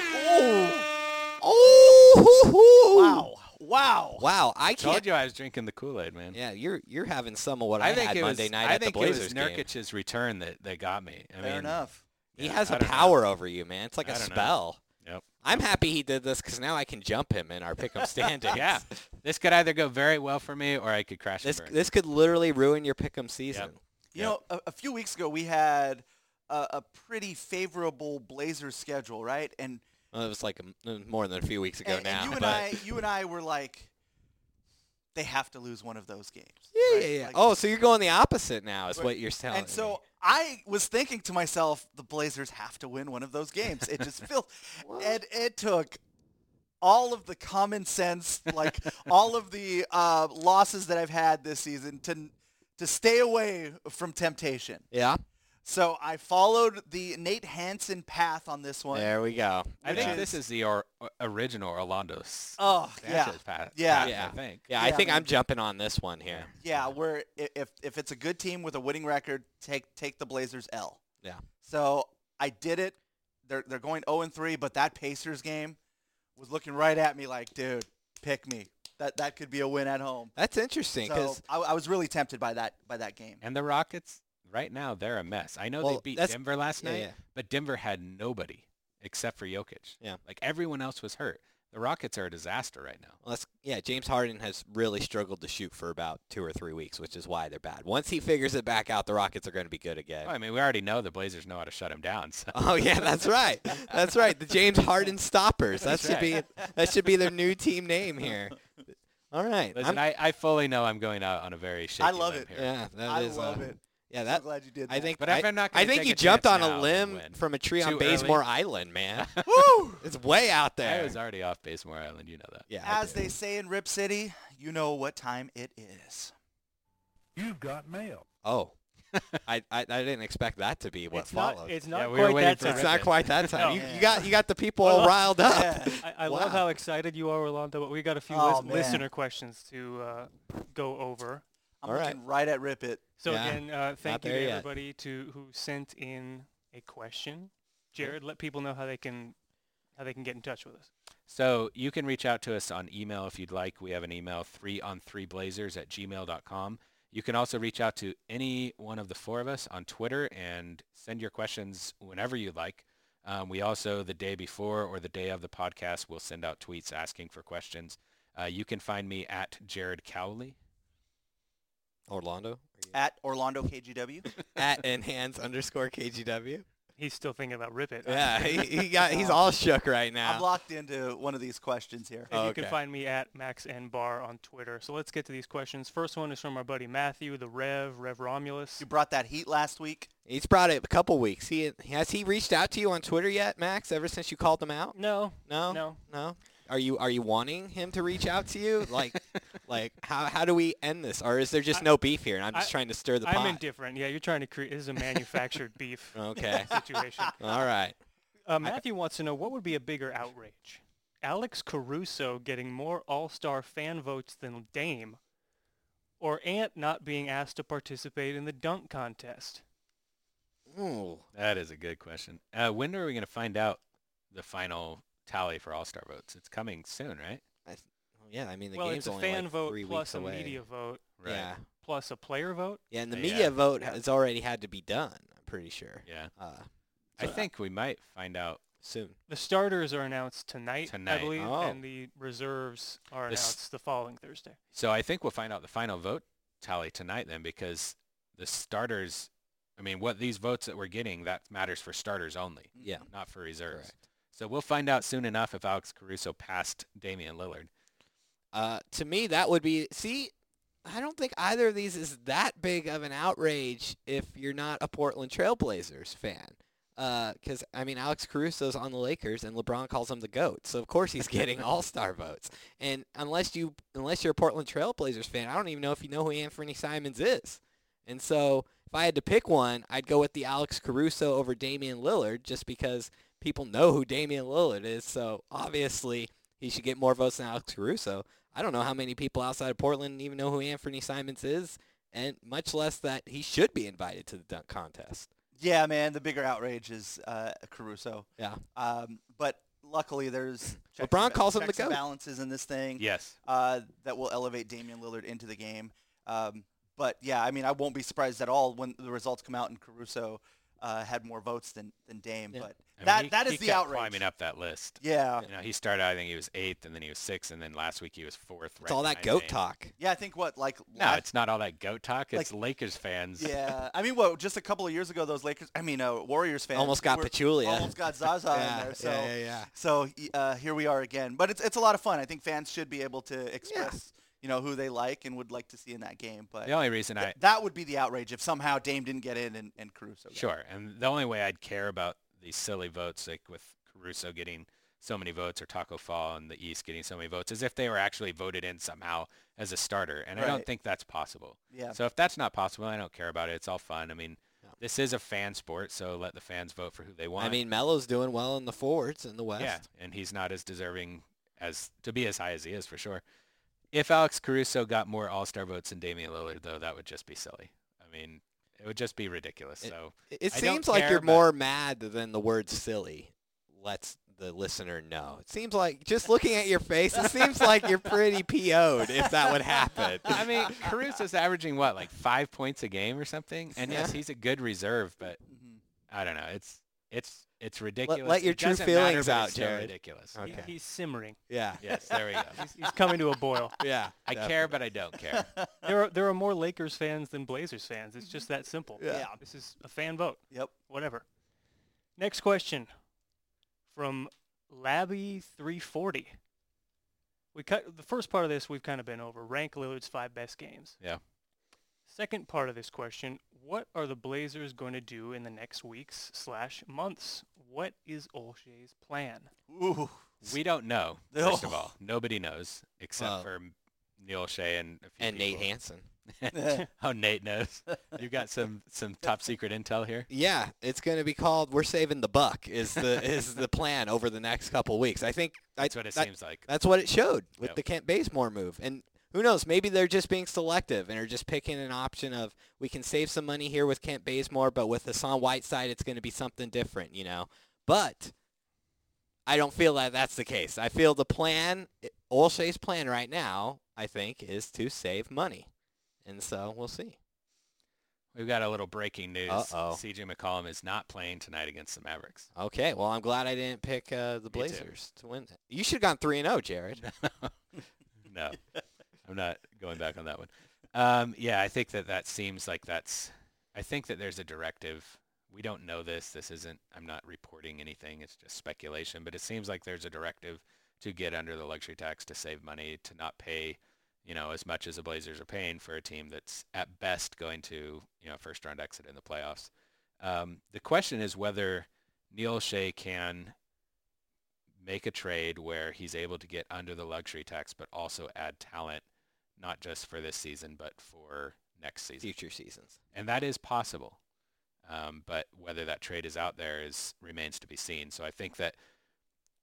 Oh. Wow. I can't. Told you I was drinking the Kool-Aid, man. Yeah, you're having some of what I had Monday night at the Blazers game. I think it was Nurkic's return that got me. Fair enough. He has a power over you, man. It's like a spell. Yep. I'm happy he did this because now I can jump him in our pick 'em standings. Yeah. This could either go very well for me or I could crash this. This could literally ruin your pick 'em season. Yep. You know, a few weeks ago we had a pretty favorable Blazers schedule, right? And it was like more than a few weeks ago now. You and I were like, they have to lose one of those games. Yeah, right? Yeah. Like, so you're going the opposite now is what you're telling me. And so I was thinking to myself, the Blazers have to win one of those games. It just feels – it took all of the common sense, like all of the losses that I've had this season to stay away from temptation. Yeah. So I followed the Nate Hansen path on this one. There we go. I think this is the original Orlando Sanchez path. Yeah. I think. Yeah, I think I'm jumping on this one here. Yeah, where if it's a good team with a winning record, take the Blazers L. Yeah. So I did it. They're going 0-3, but that Pacers game was looking right at me like, dude, pick me. That could be a win at home. That's interesting. So I was really tempted by that game. And the Rockets. Right now, they're a mess. I know they beat Denver last night, but Denver had nobody except for Jokic. Yeah. Like, everyone else was hurt. The Rockets are a disaster right now. Well, James Harden has really struggled to shoot for about 2 or 3 weeks, which is why they're bad. Once he figures it back out, the Rockets are going to be good again. Well, I mean, we already know the Blazers know how to shut him down. So. Oh, yeah, that's right. That's right. The James Harden Stoppers. That should be their new team name here. All right. Listen, I fully know I'm going out on a very shaky limb. I love it. Here. Yeah, I love it. Yeah, I'm so glad you did that. I think you jumped on a limb from a tree on Bazemore Island, man. Woo! It's way out there. I was already off Bazemore Island. You know that. Yeah. As they say in Rip City, you know what time it is. You've got mail. Oh. I didn't expect that to be what followed. It's not quite that time. No. You got the people all riled up. Yeah. I love how excited you are, Orlando, but we got a few listener questions to go over. I'm looking right at Rip It. So again, thank you to everybody who sent in a question. Jared, let people know how they can get in touch with us. So you can reach out to us on email if you'd like. We have an email, 3on3blazers@gmail.com. You can also reach out to any one of the four of us on Twitter and send your questions whenever you'd like. We also, the day before or the day of the podcast, will send out tweets asking for questions. You can find me at Jared Cowley. Orlando? At Orlando KGW. At enhance_KGW. He's still thinking about Rip It. Yeah, he's all shook right now. I'm locked into one of these questions here. And you can find me at Max N. Barr on Twitter. So let's get to these questions. First one is from our buddy Matthew, the Rev Romulus. You brought that heat last week. He's brought it a couple weeks. Has he reached out to you on Twitter yet, Max, ever since you called him out? No. Are you wanting him to reach out to you? Like how do we end this? Or is there just no beef here? And I'm just trying to stir the pot. I'm indifferent. Yeah, you're trying to create. This is a manufactured beef. Okay. Situation. All right. Matthew wants to know what would be a bigger outrage: Alex Caruso getting more All-Star fan votes than Dame, or Ant not being asked to participate in the dunk contest? Ooh, that is a good question. When are we going to find out the final tally for All-Star votes? It's coming soon, right? Game's only like 3 weeks away. Well, it's a fan vote plus a media vote, right? Yeah. Plus a player vote. Yeah, and the media vote has already had to be done, I'm pretty sure. Yeah. So I think we might find out soon. The starters are announced tonight, I believe, and the reserves are announced the following Thursday. So I think we'll find out the final vote tally tonight then, because the starters I mean, what these votes that we're getting, that matters for starters only. Yeah. Not for reserves. Correct. So we'll find out soon enough if Alex Caruso passed Damian Lillard. To me, that would be, see, I don't think either of these is that big of an outrage if you're not a Portland Trail Blazers fan. Because, I mean, Alex Caruso's on the Lakers, and LeBron calls him the GOAT. So, of course, he's getting all-star votes. And unless you're a Portland Trail Blazers fan, I don't even know if you know who Anthony Simons is. And so if I had to pick one, I'd go with the Alex Caruso over Damian Lillard just because people know who Damian Lillard is. So, obviously, he should get more votes than Alex Caruso. I don't know how many people outside of Portland even know who Anthony Simons is, and much less that he should be invited to the dunk contest. Yeah, man, the bigger outrage is Caruso. Yeah. But luckily there's LeBron calls him the GOAT. Balances in this thing. Yes. That will elevate Damian Lillard into the game. But, yeah, I mean, I won't be surprised at all when the results come out and Caruso had more votes than Dame. Yeah. But I mean, that is the outrage. He kept climbing up that list. Yeah. You know, he started, I think he was 8th, and then he was 6th, and then last week he was 4th. It's all that GOAT talk. Yeah, I think what, like... No, it's not all that GOAT talk. It's like, Lakers fans. Yeah. I mean, what, just a couple of years ago, those Warriors fans... Almost got Pachulia. Almost got Zaza in there. So, yeah. So here we are again. But it's a lot of fun. I think fans should be able to express... Yeah. You know, who they like and would like to see in that game. But the only reason that would be the outrage if somehow Dame didn't get in and Caruso got Sure. in. And the only way I'd care about these silly votes, like with Caruso getting so many votes or Taco Fall in the East getting so many votes, is if they were actually voted in somehow as a starter. And right. I don't think that's possible. Yeah. So if that's not possible, I don't care about it. It's all fun. I mean, this is a fan sport, so let the fans vote for who they want. I mean, Melo's doing well in the forwards in the West. Yeah, and he's not as deserving as to be as high as he is for sure. If Alex Caruso got more All-Star votes than Damian Lillard, though, that would just be silly. I mean, it would just be ridiculous. So it seems like you're more mad than the word silly lets the listener know. It seems like, just looking at your face, it seems like you're pretty PO'd if that would happen. I mean, Caruso's averaging, what, like 5 points a game or something? And, yes, he's a good reserve, but I don't know. It's ridiculous. Let your true feelings out, Jared. Ridiculous. Okay. He's simmering. Yeah. Yes, there we go. he's coming to a boil. Yeah. I care, but I don't care. There are more Lakers fans than Blazers fans. It's just that simple. Yeah. This is a fan vote. Yep. Whatever. Next question from Labby340. We cut the first part of this. We've kind of been over. Rank Lillard's 5 best games. Yeah. Second part of this question, what are the Blazers going to do in the next weeks/months? What is Olshey's plan? Ooh. We don't know, first of all. Nobody knows except for Neil Olshey and a few people. Nate Hansen. Oh, Nate knows. You've got some top secret intel here? Yeah, it's going to be called We're Saving the Buck is the plan over the next couple weeks. I think that's what it seems like. That's what it showed with the Kent Bazemore move. And who knows? Maybe they're just being selective and are just picking an option of we can save some money here with Kent Bazemore, but with Hassan Whiteside, it's going to be something different, you know. But I don't feel that that's the case. I feel the plan, Olshey's plan right now, I think, is to save money. And so we'll see. We've got a little breaking news. Uh-oh. CJ McCollum is not playing tonight against the Mavericks. Okay. Well, I'm glad I didn't pick the Blazers to win. You should have gone 3-0, Jared. No. I'm not going back on that one. Yeah, I think that seems like that's – I think that there's a directive. We don't know this. This isn't – I'm not reporting anything. It's just speculation. But it seems like there's a directive to get under the luxury tax to save money, to not pay, you know, as much as the Blazers are paying for a team that's at best going to, you know, first-round exit in the playoffs. The question is whether Neil Olshey can – make a trade where he's able to get under the luxury tax but also add talent, not just for this season but for next season. Future seasons. And that is possible. But whether that trade is out there remains to be seen. So I think that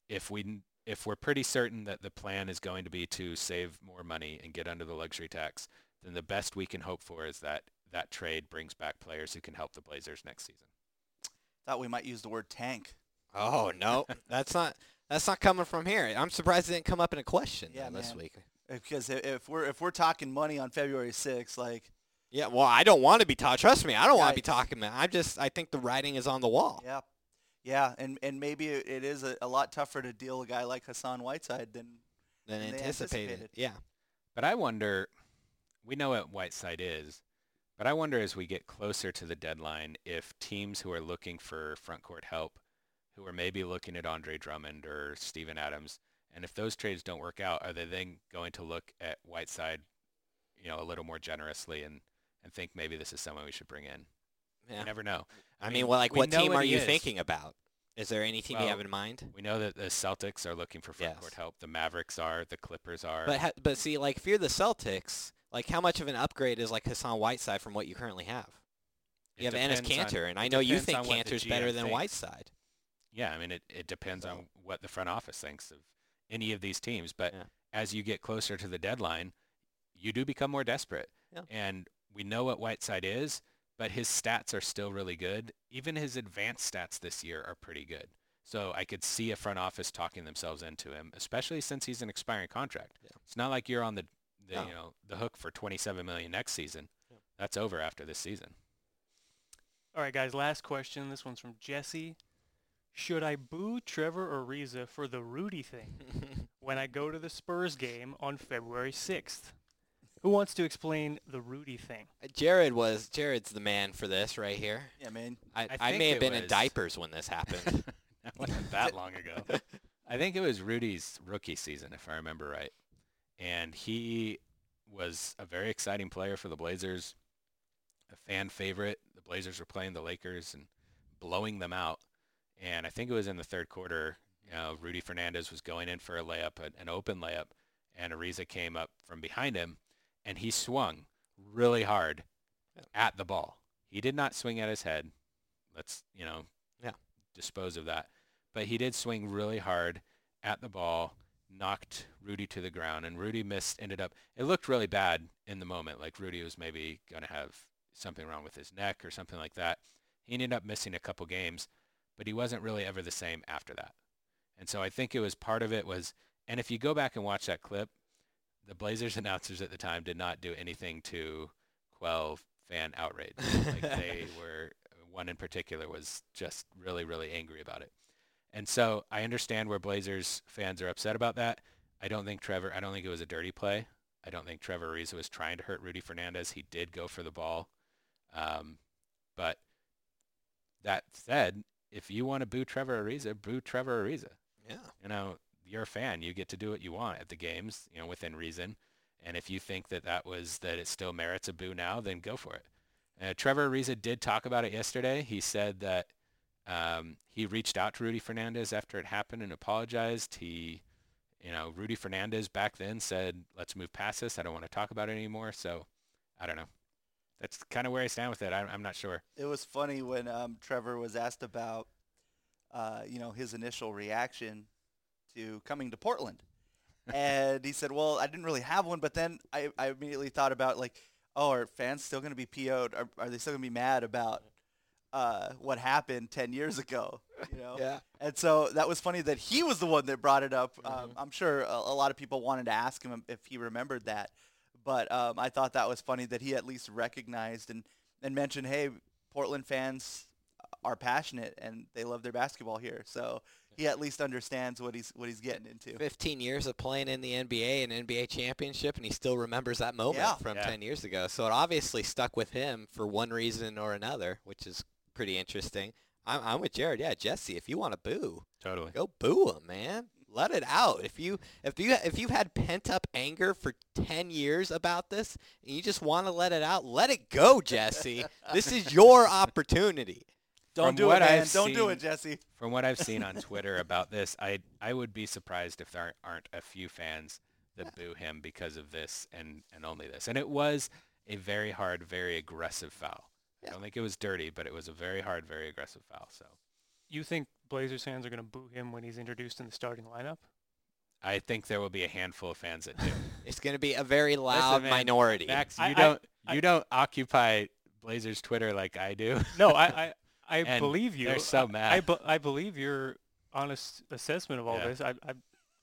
if we're pretty certain that the plan is going to be to save more money and get under the luxury tax, then the best we can hope for is that trade brings back players who can help the Blazers next season. Thought we might use the word tank. Oh, no. That's not coming from here. I'm surprised it didn't come up in a question this week. Because if we're talking money on February 6th, like... Yeah, well, I don't want to be talking. Trust me, I don't want to be talking that. I think the writing is on the wall. Yeah. Yeah, and maybe it is a lot tougher to deal a guy like Hassan Whiteside than anticipated. Yeah. But I wonder, we know what Whiteside is, But I wonder as we get closer to the deadline if teams who are looking for front court help, who are maybe looking at Andre Drummond or Steven Adams, and if those trades don't work out, are they then going to look at Whiteside, you know, a little more generously and think maybe this is someone we should bring in? Yeah. You never know. I mean, well, like, what team are you thinking about? Is there any team you have in mind? We know that the Celtics are looking for front court help. The Mavericks are. The Clippers are. But see, like, if you're the Celtics, like, how much of an upgrade is, like, Hassan Whiteside from what you currently have? You have Enes Kanter, and I know you think Kanter's better than Whiteside. Yeah, I mean, it depends on what the front office thinks of any of these teams. But as you get closer to the deadline, you do become more desperate. Yeah. And we know what Whiteside is, but his stats are still really good. Even his advanced stats this year are pretty good. So I could see a front office talking themselves into him, especially since he's an expiring contract. Yeah. It's not like you're on the hook for $27 million next season. Yeah. That's over after this season. All right, guys, last question. This one's from Jesse. Should I boo Trevor Ariza for the Rudy thing when I go to the Spurs game on February 6th? Who wants to explain the Rudy thing? Jared's the man for this right here. Yeah, man. I may have been in diapers when this happened. That wasn't that long ago. I think it was Rudy's rookie season, if I remember right. And he was a very exciting player for the Blazers, a fan favorite. The Blazers were playing the Lakers and blowing them out. And I think it was in the third quarter, you know, Rudy Fernández was going in for a layup, an open layup, and Ariza came up from behind him, and he swung really hard at the ball. He did not swing at his head. Let's, dispose of that. But he did swing really hard at the ball, knocked Rudy to the ground, and Rudy it looked really bad in the moment, like Rudy was maybe going to have something wrong with his neck or something like that. He ended up missing a couple games, but he wasn't really ever the same after that. And so I think it was part of it was, and if you go back and watch that clip, the Blazers announcers at the time did not do anything to quell fan outrage. Like they were, one in particular was just really, really angry about it. And so I understand where Blazers fans are upset about that. I don't think it was a dirty play. I don't think Trevor Ariza was trying to hurt Rudy Fernández. He did go for the ball. But that said, if you want to boo Trevor Ariza, boo Trevor Ariza. Yeah. You know, you're a fan. You get to do what you want at the games, you know, within reason. And if you think that it still merits a boo now, then go for it. Trevor Ariza did talk about it yesterday. He said that he reached out to Rudy Fernández after it happened and apologized. Rudy Fernández back then said, let's move past this. I don't want to talk about it anymore. So I don't know. That's kind of where I stand with it. I'm not sure. It was funny when Trevor was asked about, his initial reaction to coming to Portland. And he said, well, I didn't really have one. But then I immediately thought about, like, oh, are fans still going to be PO'd? Are they still going to be mad about what happened 10 years ago? You know? Yeah. And so that was funny that he was the one that brought it up. Mm-hmm. I'm sure a lot of people wanted to ask him if he remembered that. But I thought that was funny that he at least recognized and mentioned, hey, Portland fans are passionate and they love their basketball here. So he at least understands what he's getting into. 15 years of playing in the NBA and NBA championship, and he still remembers that moment from 10 years ago. So it obviously stuck with him for one reason or another, which is pretty interesting. I'm with Jared. Yeah, Jesse, if you want to boo, totally go boo him, man. Let it out. If you've had pent up anger for 10 years about this and you just want to let it out, let it go, Jesse. This is your opportunity. Don't do it, Jesse. From what I've seen on Twitter about this, I would be surprised if there aren't a few fans that boo him because of this and only this. And it was a very hard, very aggressive foul. Yeah. I don't think it was dirty, but it was a very hard, very aggressive foul. So you think Blazers fans are going to boo him when he's introduced in the starting lineup? I think there will be a handful of fans that do. It's going to be a very loud minority. Max, you don't occupy Blazers Twitter like I do. No, I believe you. They're so mad. I believe your honest assessment of all this.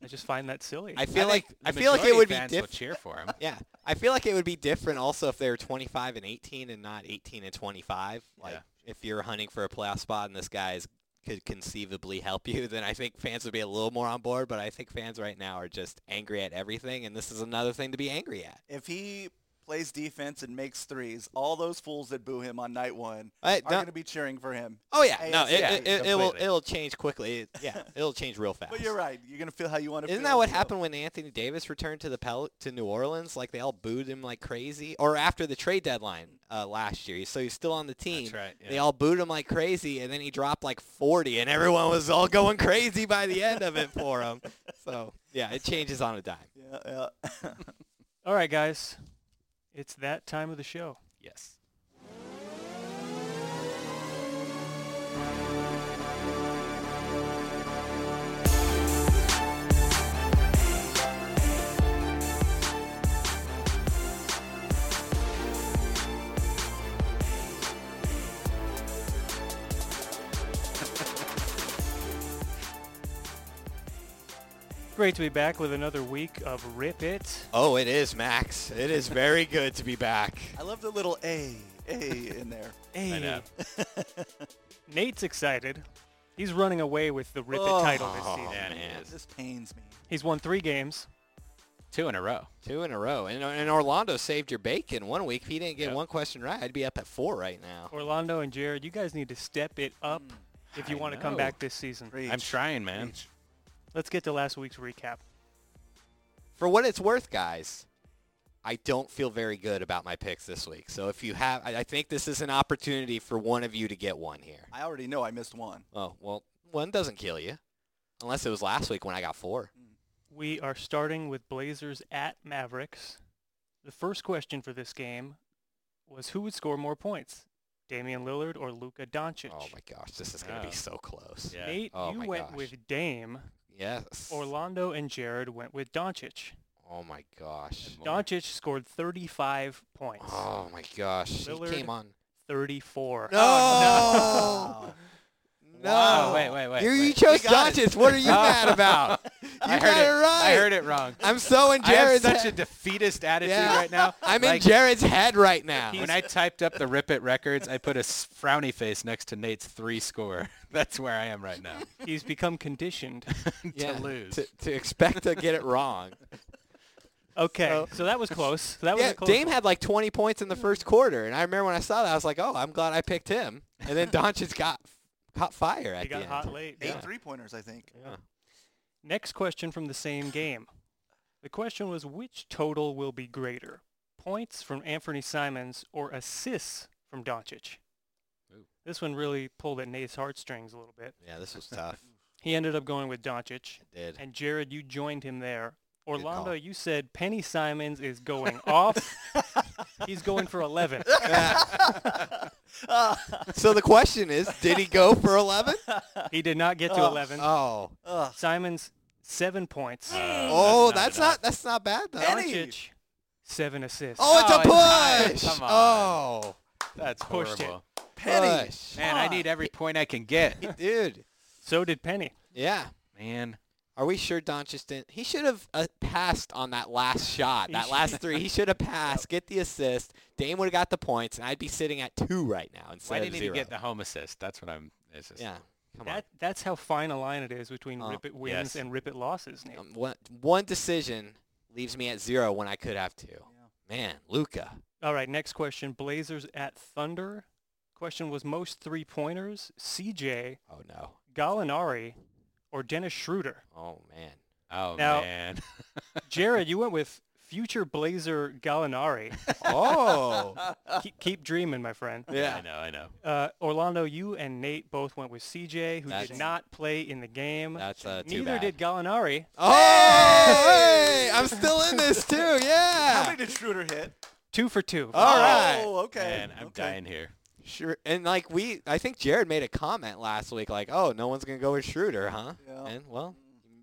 I just find that silly. I feel like it would be different. Cheer for him. Yeah, I feel like it would be different also if they were 25-18 and not 18-25. Like if you're hunting for a playoff spot and this guy could conceivably help you, then I think fans would be a little more on board. But I think fans right now are just angry at everything, and this is another thing to be angry at. If he plays defense, and makes threes. All those fools that boo him on night one are going to be cheering for him. Oh, yeah. ASC. No, it'll change quickly. Yeah, it'll change real fast. But you're right. You're going to feel how you want to feel. Isn't that what happened when Anthony Davis returned to to New Orleans? Like, they all booed him like crazy. Or after the trade deadline last year. So he's still on the team. That's right. Yeah. They all booed him like crazy, and then he dropped like 40, and everyone was all going crazy by the end of it for him. So, yeah, it changes on a dime. Yeah. All right, guys. It's that time of the show. Yes. Great to be back with another week of Rip It. Oh, it is, Max. It is very good to be back. I love the little A in there. A. I know. Nate's excited. He's running away with the Rip It title this season. That is. This pains me. He's won 3 games. 2 in a row. 2 in a row. And Orlando saved your bacon one week. If he didn't get one question right, I'd be up at 4 right now. Orlando and Jared, you guys need to step it up if you want to come back this season. Preach. I'm trying, man. Preach. Let's get to last week's recap. For what it's worth, guys, I don't feel very good about my picks this week. So if you have, I think this is an opportunity for one of you to get one here. I already know I missed one. Oh, well, one doesn't kill you. Unless it was last week when I got 4. We are starting with Blazers at Mavericks. The first question for this game was who would score more points, Damian Lillard or Luka Doncic? Oh, my gosh, this is going to be so close. Yeah. Nate, you went with Dame. Yes. Orlando and Jared went with Doncic. Oh, my gosh. Doncic scored 35 points. Oh, my gosh. Lillard, he came on 34. No! Oh, no. Wow. Wait. You chose Doncic. What are you mad about? You I heard it wrong. I'm so in Jared's head. I have such a defeatist attitude right now. I'm in Jared's head right now. When I typed up the Rip It records, I put a frowny face next to Nate's 3 score. That's where I am right now. He's become conditioned to lose. To expect to get it wrong. Okay, so that was close. So that was close. Dame had like 20 points in the first quarter, and I remember when I saw that, I was like, oh, I'm glad I picked him. And then Doncic got hot fire at the end. He got hot late. 8 3-pointers, I think. Yeah. Next question from the same game. The question was, which total will be greater, points from Anthony Simons or assists from Doncic? Ooh. This one really pulled at Nate's heartstrings a little bit. Yeah, this was tough. He ended up going with Doncic. It did. And Jared, you joined him there. Orlando, you said Penny Simons is going off. He's going for 11. So the question is, did he go for 11? He did not get to 11. Oh. Simons, 7 points. That's not bad, though. Doncic, 7 assists. Oh, it's a push. Come on. Oh. That's pushed horrible. It. Penny. Push. Man, I need every point I can get. Dude. So did Penny. Yeah. Man. Are we sure Doncic didn't? He should have passed on that last shot, that last three. He should have passed, get the assist. Dame would have got the points, and I'd be sitting at 2 right now instead of 0. Why didn't he get the home assist? That's what I'm – yeah. Come on. That's how fine a line it is between Rip It wins and Rip It losses, Nate. One decision leaves me at 0 when I could have 2. Yeah. Man, Luka. All right, next question. Blazers at Thunder. Question was most three-pointers, CJ. Oh, no. Gallinari. Or Dennis Schroeder. Oh, man. Jared, you went with future Blazer Gallinari. Keep dreaming, my friend. Yeah. I know. Orlando, you and Nate both went with CJ, who did not play in the game. That's too bad. Neither did Gallinari. Oh, hey! I'm still in this, too. Yeah. How many did Schroeder hit? 2 for 2. All right. Oh, okay. Man, I'm dying here. Sure. And, like, I think Jared made a comment last week, like, oh, no one's going to go with Schroeder, huh? Yeah. And, well,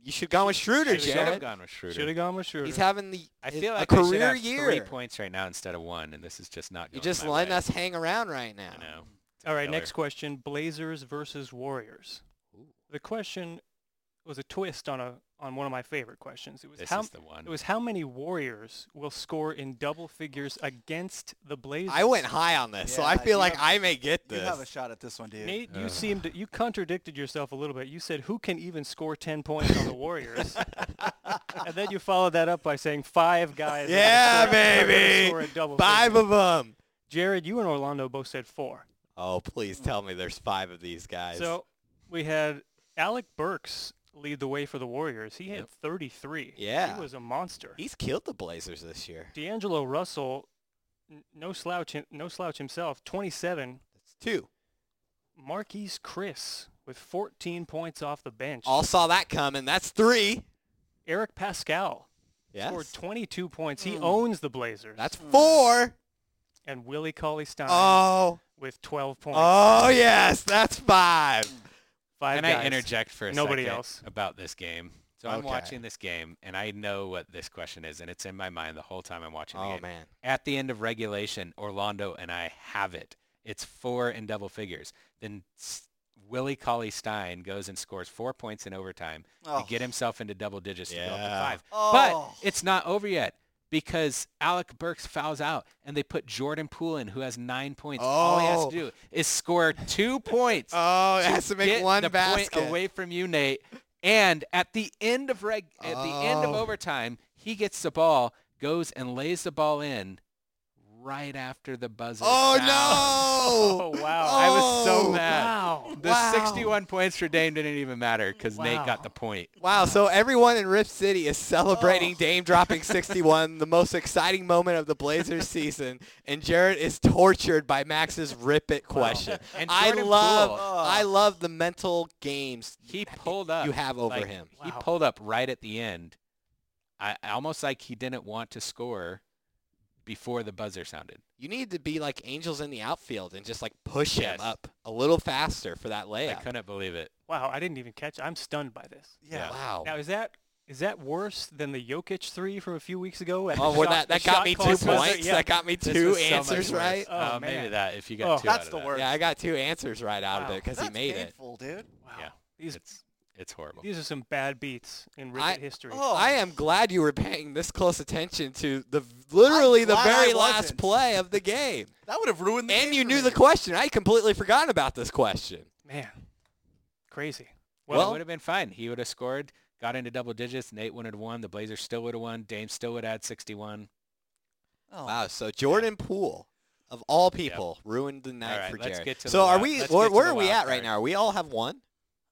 you should have gone with Schroeder, Jared. Should have gone with Schroeder. He's having a career year. 3 points right now instead of 1, and this is just not going. You just letting us hang around right now. I know. All right, next question, Blazers versus Warriors. Ooh. The question was a twist on one of my favorite questions. It was It was how many Warriors will score in double figures against the Blazers. I went high on this, yeah, so I feel like I may get this. You have a shot at this one, dude. Nate, you you contradicted yourself a little bit. You said, who can even score 10 points on the Warriors? And then you followed that up by saying five guys. Yeah, baby. Score a double figure. Of them. Jared, you and Orlando both said four. Oh, please tell me there's five of these guys. So we had Alec Burks lead the way for the Warriors. He had 33. Yeah. He was a monster. He's killed the Blazers this year. D'Angelo Russell, no slouch himself, 27. That's two. Marquise Chris with 14 points off the bench. All saw that coming. That's three. Eric Pascal scored 22 points. He owns the Blazers. That's four. And Willie Cauley-Stein with 12 points. Oh, yes. That's five. Can I interject for a second about this game? So I'm watching this game, and I know what this question is, and it's in my mind the whole time I'm watching the game. Oh, man. At the end of regulation, Orlando and I have it. It's four in double figures. Then Willie Cauley-Stein goes and scores 4 points in overtime to get himself into double digits to go up to five. Oh. But it's not over yet, because Alec Burks fouls out, and they put Jordan Poole in, who has 9 points. Oh. All he has to do is score 2 points. Oh, it has to make one basket. Point away from you, Nate. And at the end of the end of overtime, he gets the ball, goes and lays the ball in right after the buzzer. Oh, no! Oh, wow. I was so mad. Wow. The 61 points for Dame didn't even matter because Nate got the point. Wow, so everyone in Rip City is celebrating Dame dropping 61, the most exciting moment of the Blazers season, and Jared is tortured by Max's rip it question. And I love the mental games he pulled up. You have over him. He pulled up right at the end. Almost like he didn't want to score before the buzzer sounded. You need to be like angels in the outfield and just like push him up a little faster for that layup. I couldn't believe it. Wow, I didn't even catch it. I'm stunned by this. Yeah. Wow. Now is that worse than the Jokic three from a few weeks ago? That got me 2 points. That got me two answers right. Oh, maybe that if you got two. That's the worst. Yeah, I got two answers right out of it because he made painful, it. That's painful, dude. Wow. Yeah. It's horrible. These are some bad beats in Ribbit history. Oh, I am glad you were paying this close attention to the very last play of the game. That would have ruined the game. And you knew the question. I completely forgot about this question. Man, crazy. Well, it would have been fine. He would have scored, got into double digits. Nate would have won. The Blazers still would have won. Dame still would have had 61. Oh. Wow, so Jordan Poole, of all people, ruined the night for Jared. Let's get to where are we at right now? We all have one?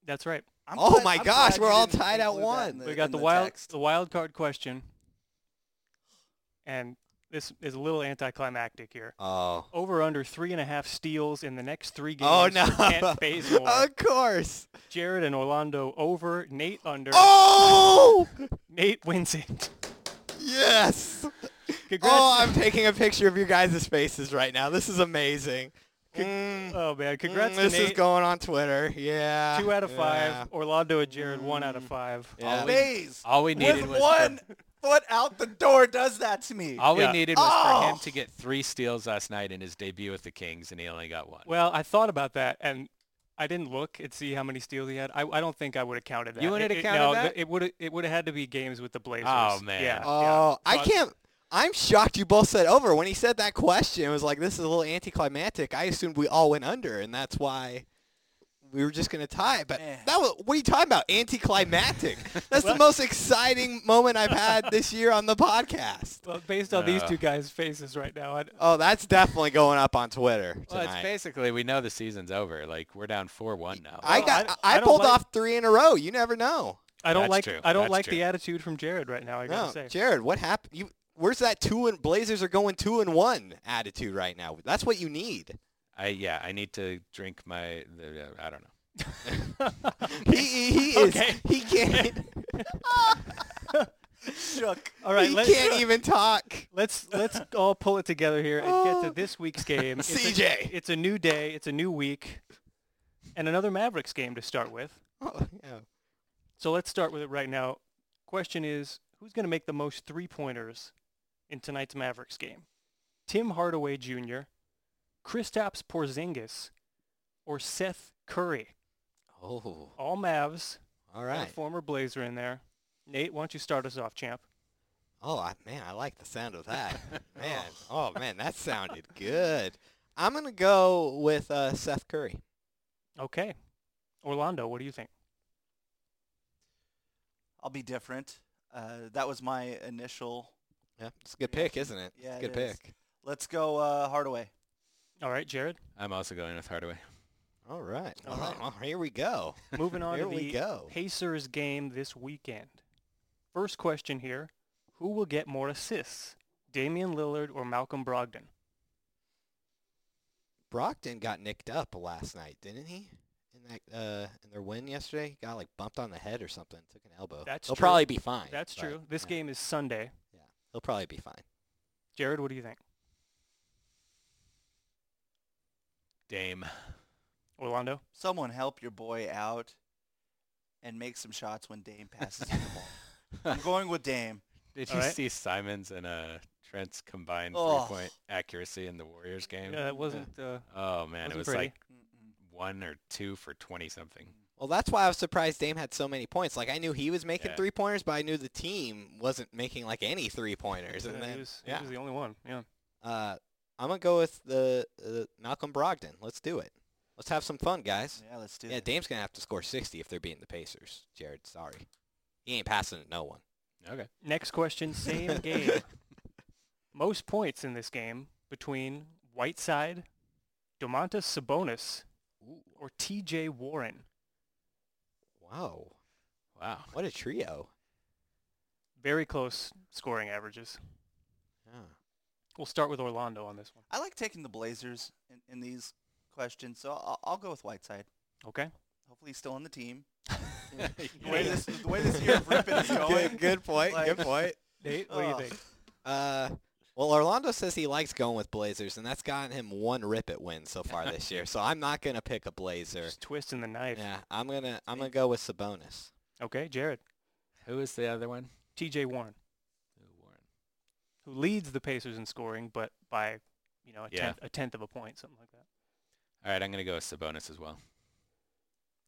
That's right. Oh my gosh, we're all tied at one. We got the wild card question, and this is a little anticlimactic here. Oh. Over under 3.5 steals in the next 3 games. Oh no, for Kent Bazemore. Of course. Jared and Orlando over. Nate under. Oh! Nate wins it. Yes. Congrats. Oh, I'm taking a picture of your guys' faces right now. This is amazing. Oh, man. Congrats to Nate. This is going on Twitter. Yeah. 2 out of 5. Orlando and Jared, 1 out of 5. Yeah. All we needed was one foot out the door does that to me. All we needed was for him to get 3 steals last night in his debut with the Kings, and he only got 1. Well, I thought about that, and I didn't look and see how many steals he had. I don't think I would have counted that. You wouldn't have counted that? It would have had to be games with the Blazers. Oh, man. Yeah, I'm shocked you both said over. When he said that question, it was like, this is a little anticlimactic. I assumed we all went under, and that's why we were just going to tie. But what are you talking about, anticlimactic? That's the most exciting moment I've had this year on the podcast. Well, based on these two guys' faces right now. That's definitely going up on Twitter tonight. Well, it's basically we know the season's over. Like, we're down 4-1 now. I pulled off 3 in a row. You never know. I don't like the attitude from Jared right now, I got to say. Jared, what happened? Where's that Blazers are going 2-1 attitude right now? That's what you need. I need to drink my. I don't know. he is. Okay. He can't. Shook. All right. He can't even talk. Let's all pull it together here and get to this week's game. CJ. It's a new day. It's a new week, and another Mavericks game to start with. Oh yeah. So let's start with it right now. Question is, who's going to make the most 3-pointers? In tonight's Mavericks game, Tim Hardaway Jr., Kristaps Porzingis, or Seth Curry. Oh. All Mavs. All right. And a former Blazer in there. Nate, why don't you start us off, champ? Oh, man, I like the sound of that. Man, oh, man, that sounded good. I'm going to go with Seth Curry. Okay. Orlando, what do you think? I'll be different. That was my initial. Yeah, it's a good pick, isn't it? Yeah, good pick. Let's go Hardaway. All right, Jared. I'm also going with Hardaway. All right. All right. Well, here we go. Moving on to the Pacers game this weekend. First question here. Who will get more assists, Damian Lillard or Malcolm Brogdon? Brogdon got nicked up last night, didn't he? In their win yesterday, got like bumped on the head or something, took an elbow. He'll probably be fine. That's true. This game is Sunday. Yeah, he'll probably be fine. Jared, what do you think? Dame. Orlando? Someone help your boy out and make some shots when Dame passes you the ball. I'm going with Dame. Did you see Simons and Trent's combined three-point accuracy in the Warriors game? Yeah, it wasn't. Oh, man, it was pretty. Like one or two for 20-something. Well, that's why I was surprised Dame had so many points. Like, I knew he was making three-pointers, but I knew the team wasn't making, like, any three-pointers. And then, he was the only one, I'm going to go with the Malcolm Brogdon. Let's do it. Let's have some fun, guys. Yeah, let's do it. Yeah, Dame's going to have to score 60 if they're beating the Pacers, Jared. Sorry. He ain't passing to no one. Okay. Next question, same game. Most points in this game between Whiteside, Domantas Sabonis, or T.J. Warren. Wow. What a trio. Very close scoring averages. Yeah. We'll start with Orlando on this one. I like taking the Blazers in these questions, so I'll go with Whiteside. Okay. Hopefully he's still on the team. The way this year of ripping is going. Good point. Like, good point. Nate, what do you think? Well, Orlando says he likes going with Blazers, and that's gotten him one rip-it win so far this year. So I'm not gonna pick a Blazer. Just twisting the knife. Yeah, I'm gonna go with Sabonis. Okay, Jared. Who is the other one? T.J. Warren. Who leads the Pacers in scoring, but by a tenth of a point, something like that. All right, I'm gonna go with Sabonis as well.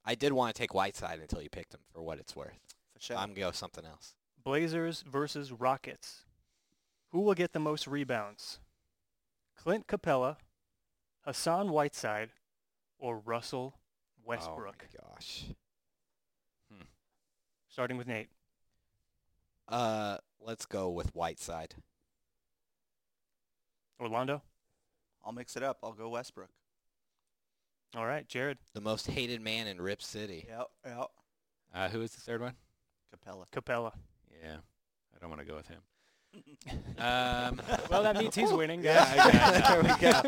I did want to take Whiteside until you picked him, for what it's worth. For sure. I'm going to go with something else. Blazers versus Rockets. Who will get the most rebounds? Clint Capela, Hassan Whiteside, or Russell Westbrook? Oh, my gosh. Starting with Nate. Let's go with Whiteside. Orlando? I'll mix it up. I'll go Westbrook. All right, Jared. The most hated man in Rip City. Yep. Who is the third one? Capela. Yeah, I don't want to go with him. Well, that means he's winning, guys. Yeah, there we go.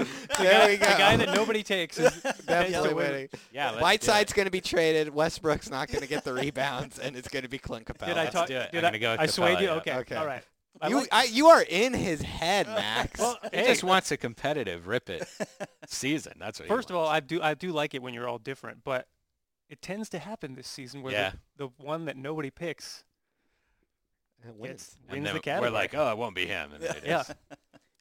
The guy that nobody takes is definitely winning. Yeah, Whiteside's going to be traded. Westbrook's not going to get the rebounds, and it's going to be Clint Capela. I'm going to go with Capela. I swayed you? Okay. All right. You are in his head, Max. Well, he just wants a competitive rip it season. That's what. First of all, I do like it when you're all different, but it tends to happen this season where the one that nobody picks wins the category. We're like, oh, it won't be him. And it is.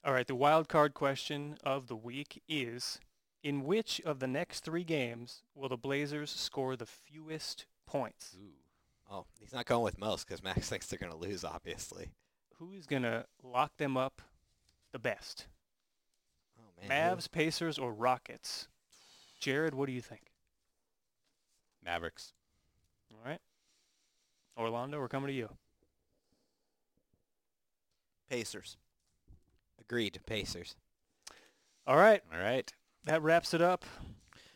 All right. The wild card question of the week is: in which of the next three games will the Blazers score the fewest points? Ooh. Oh, he's not going with most because Max thinks they're going to lose, obviously. Who is going to lock them up the best? Oh, man. Mavs, Pacers, or Rockets? Jared, what do you think? Mavericks. All right. Orlando, we're coming to you. Pacers. Agreed, Pacers. All right. That wraps it up.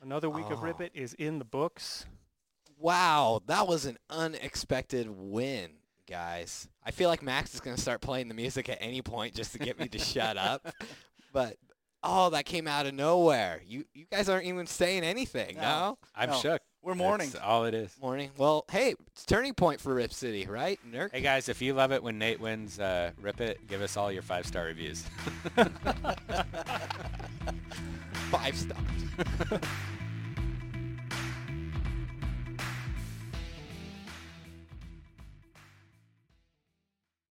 Another week of Rip It is in the books. Wow, that was an unexpected win. Guys, I feel like Max is going to start playing the music at any point just to get me to shut up. But, that came out of nowhere. You guys aren't even saying anything, no? I'm shook. We're mourning. That's all it is. Mourning. Well, hey, it's turning point for Rip City, right, Nurk? Hey, guys, if you love it when Nate wins Rip It, give us all your 5-star reviews. 5 stars.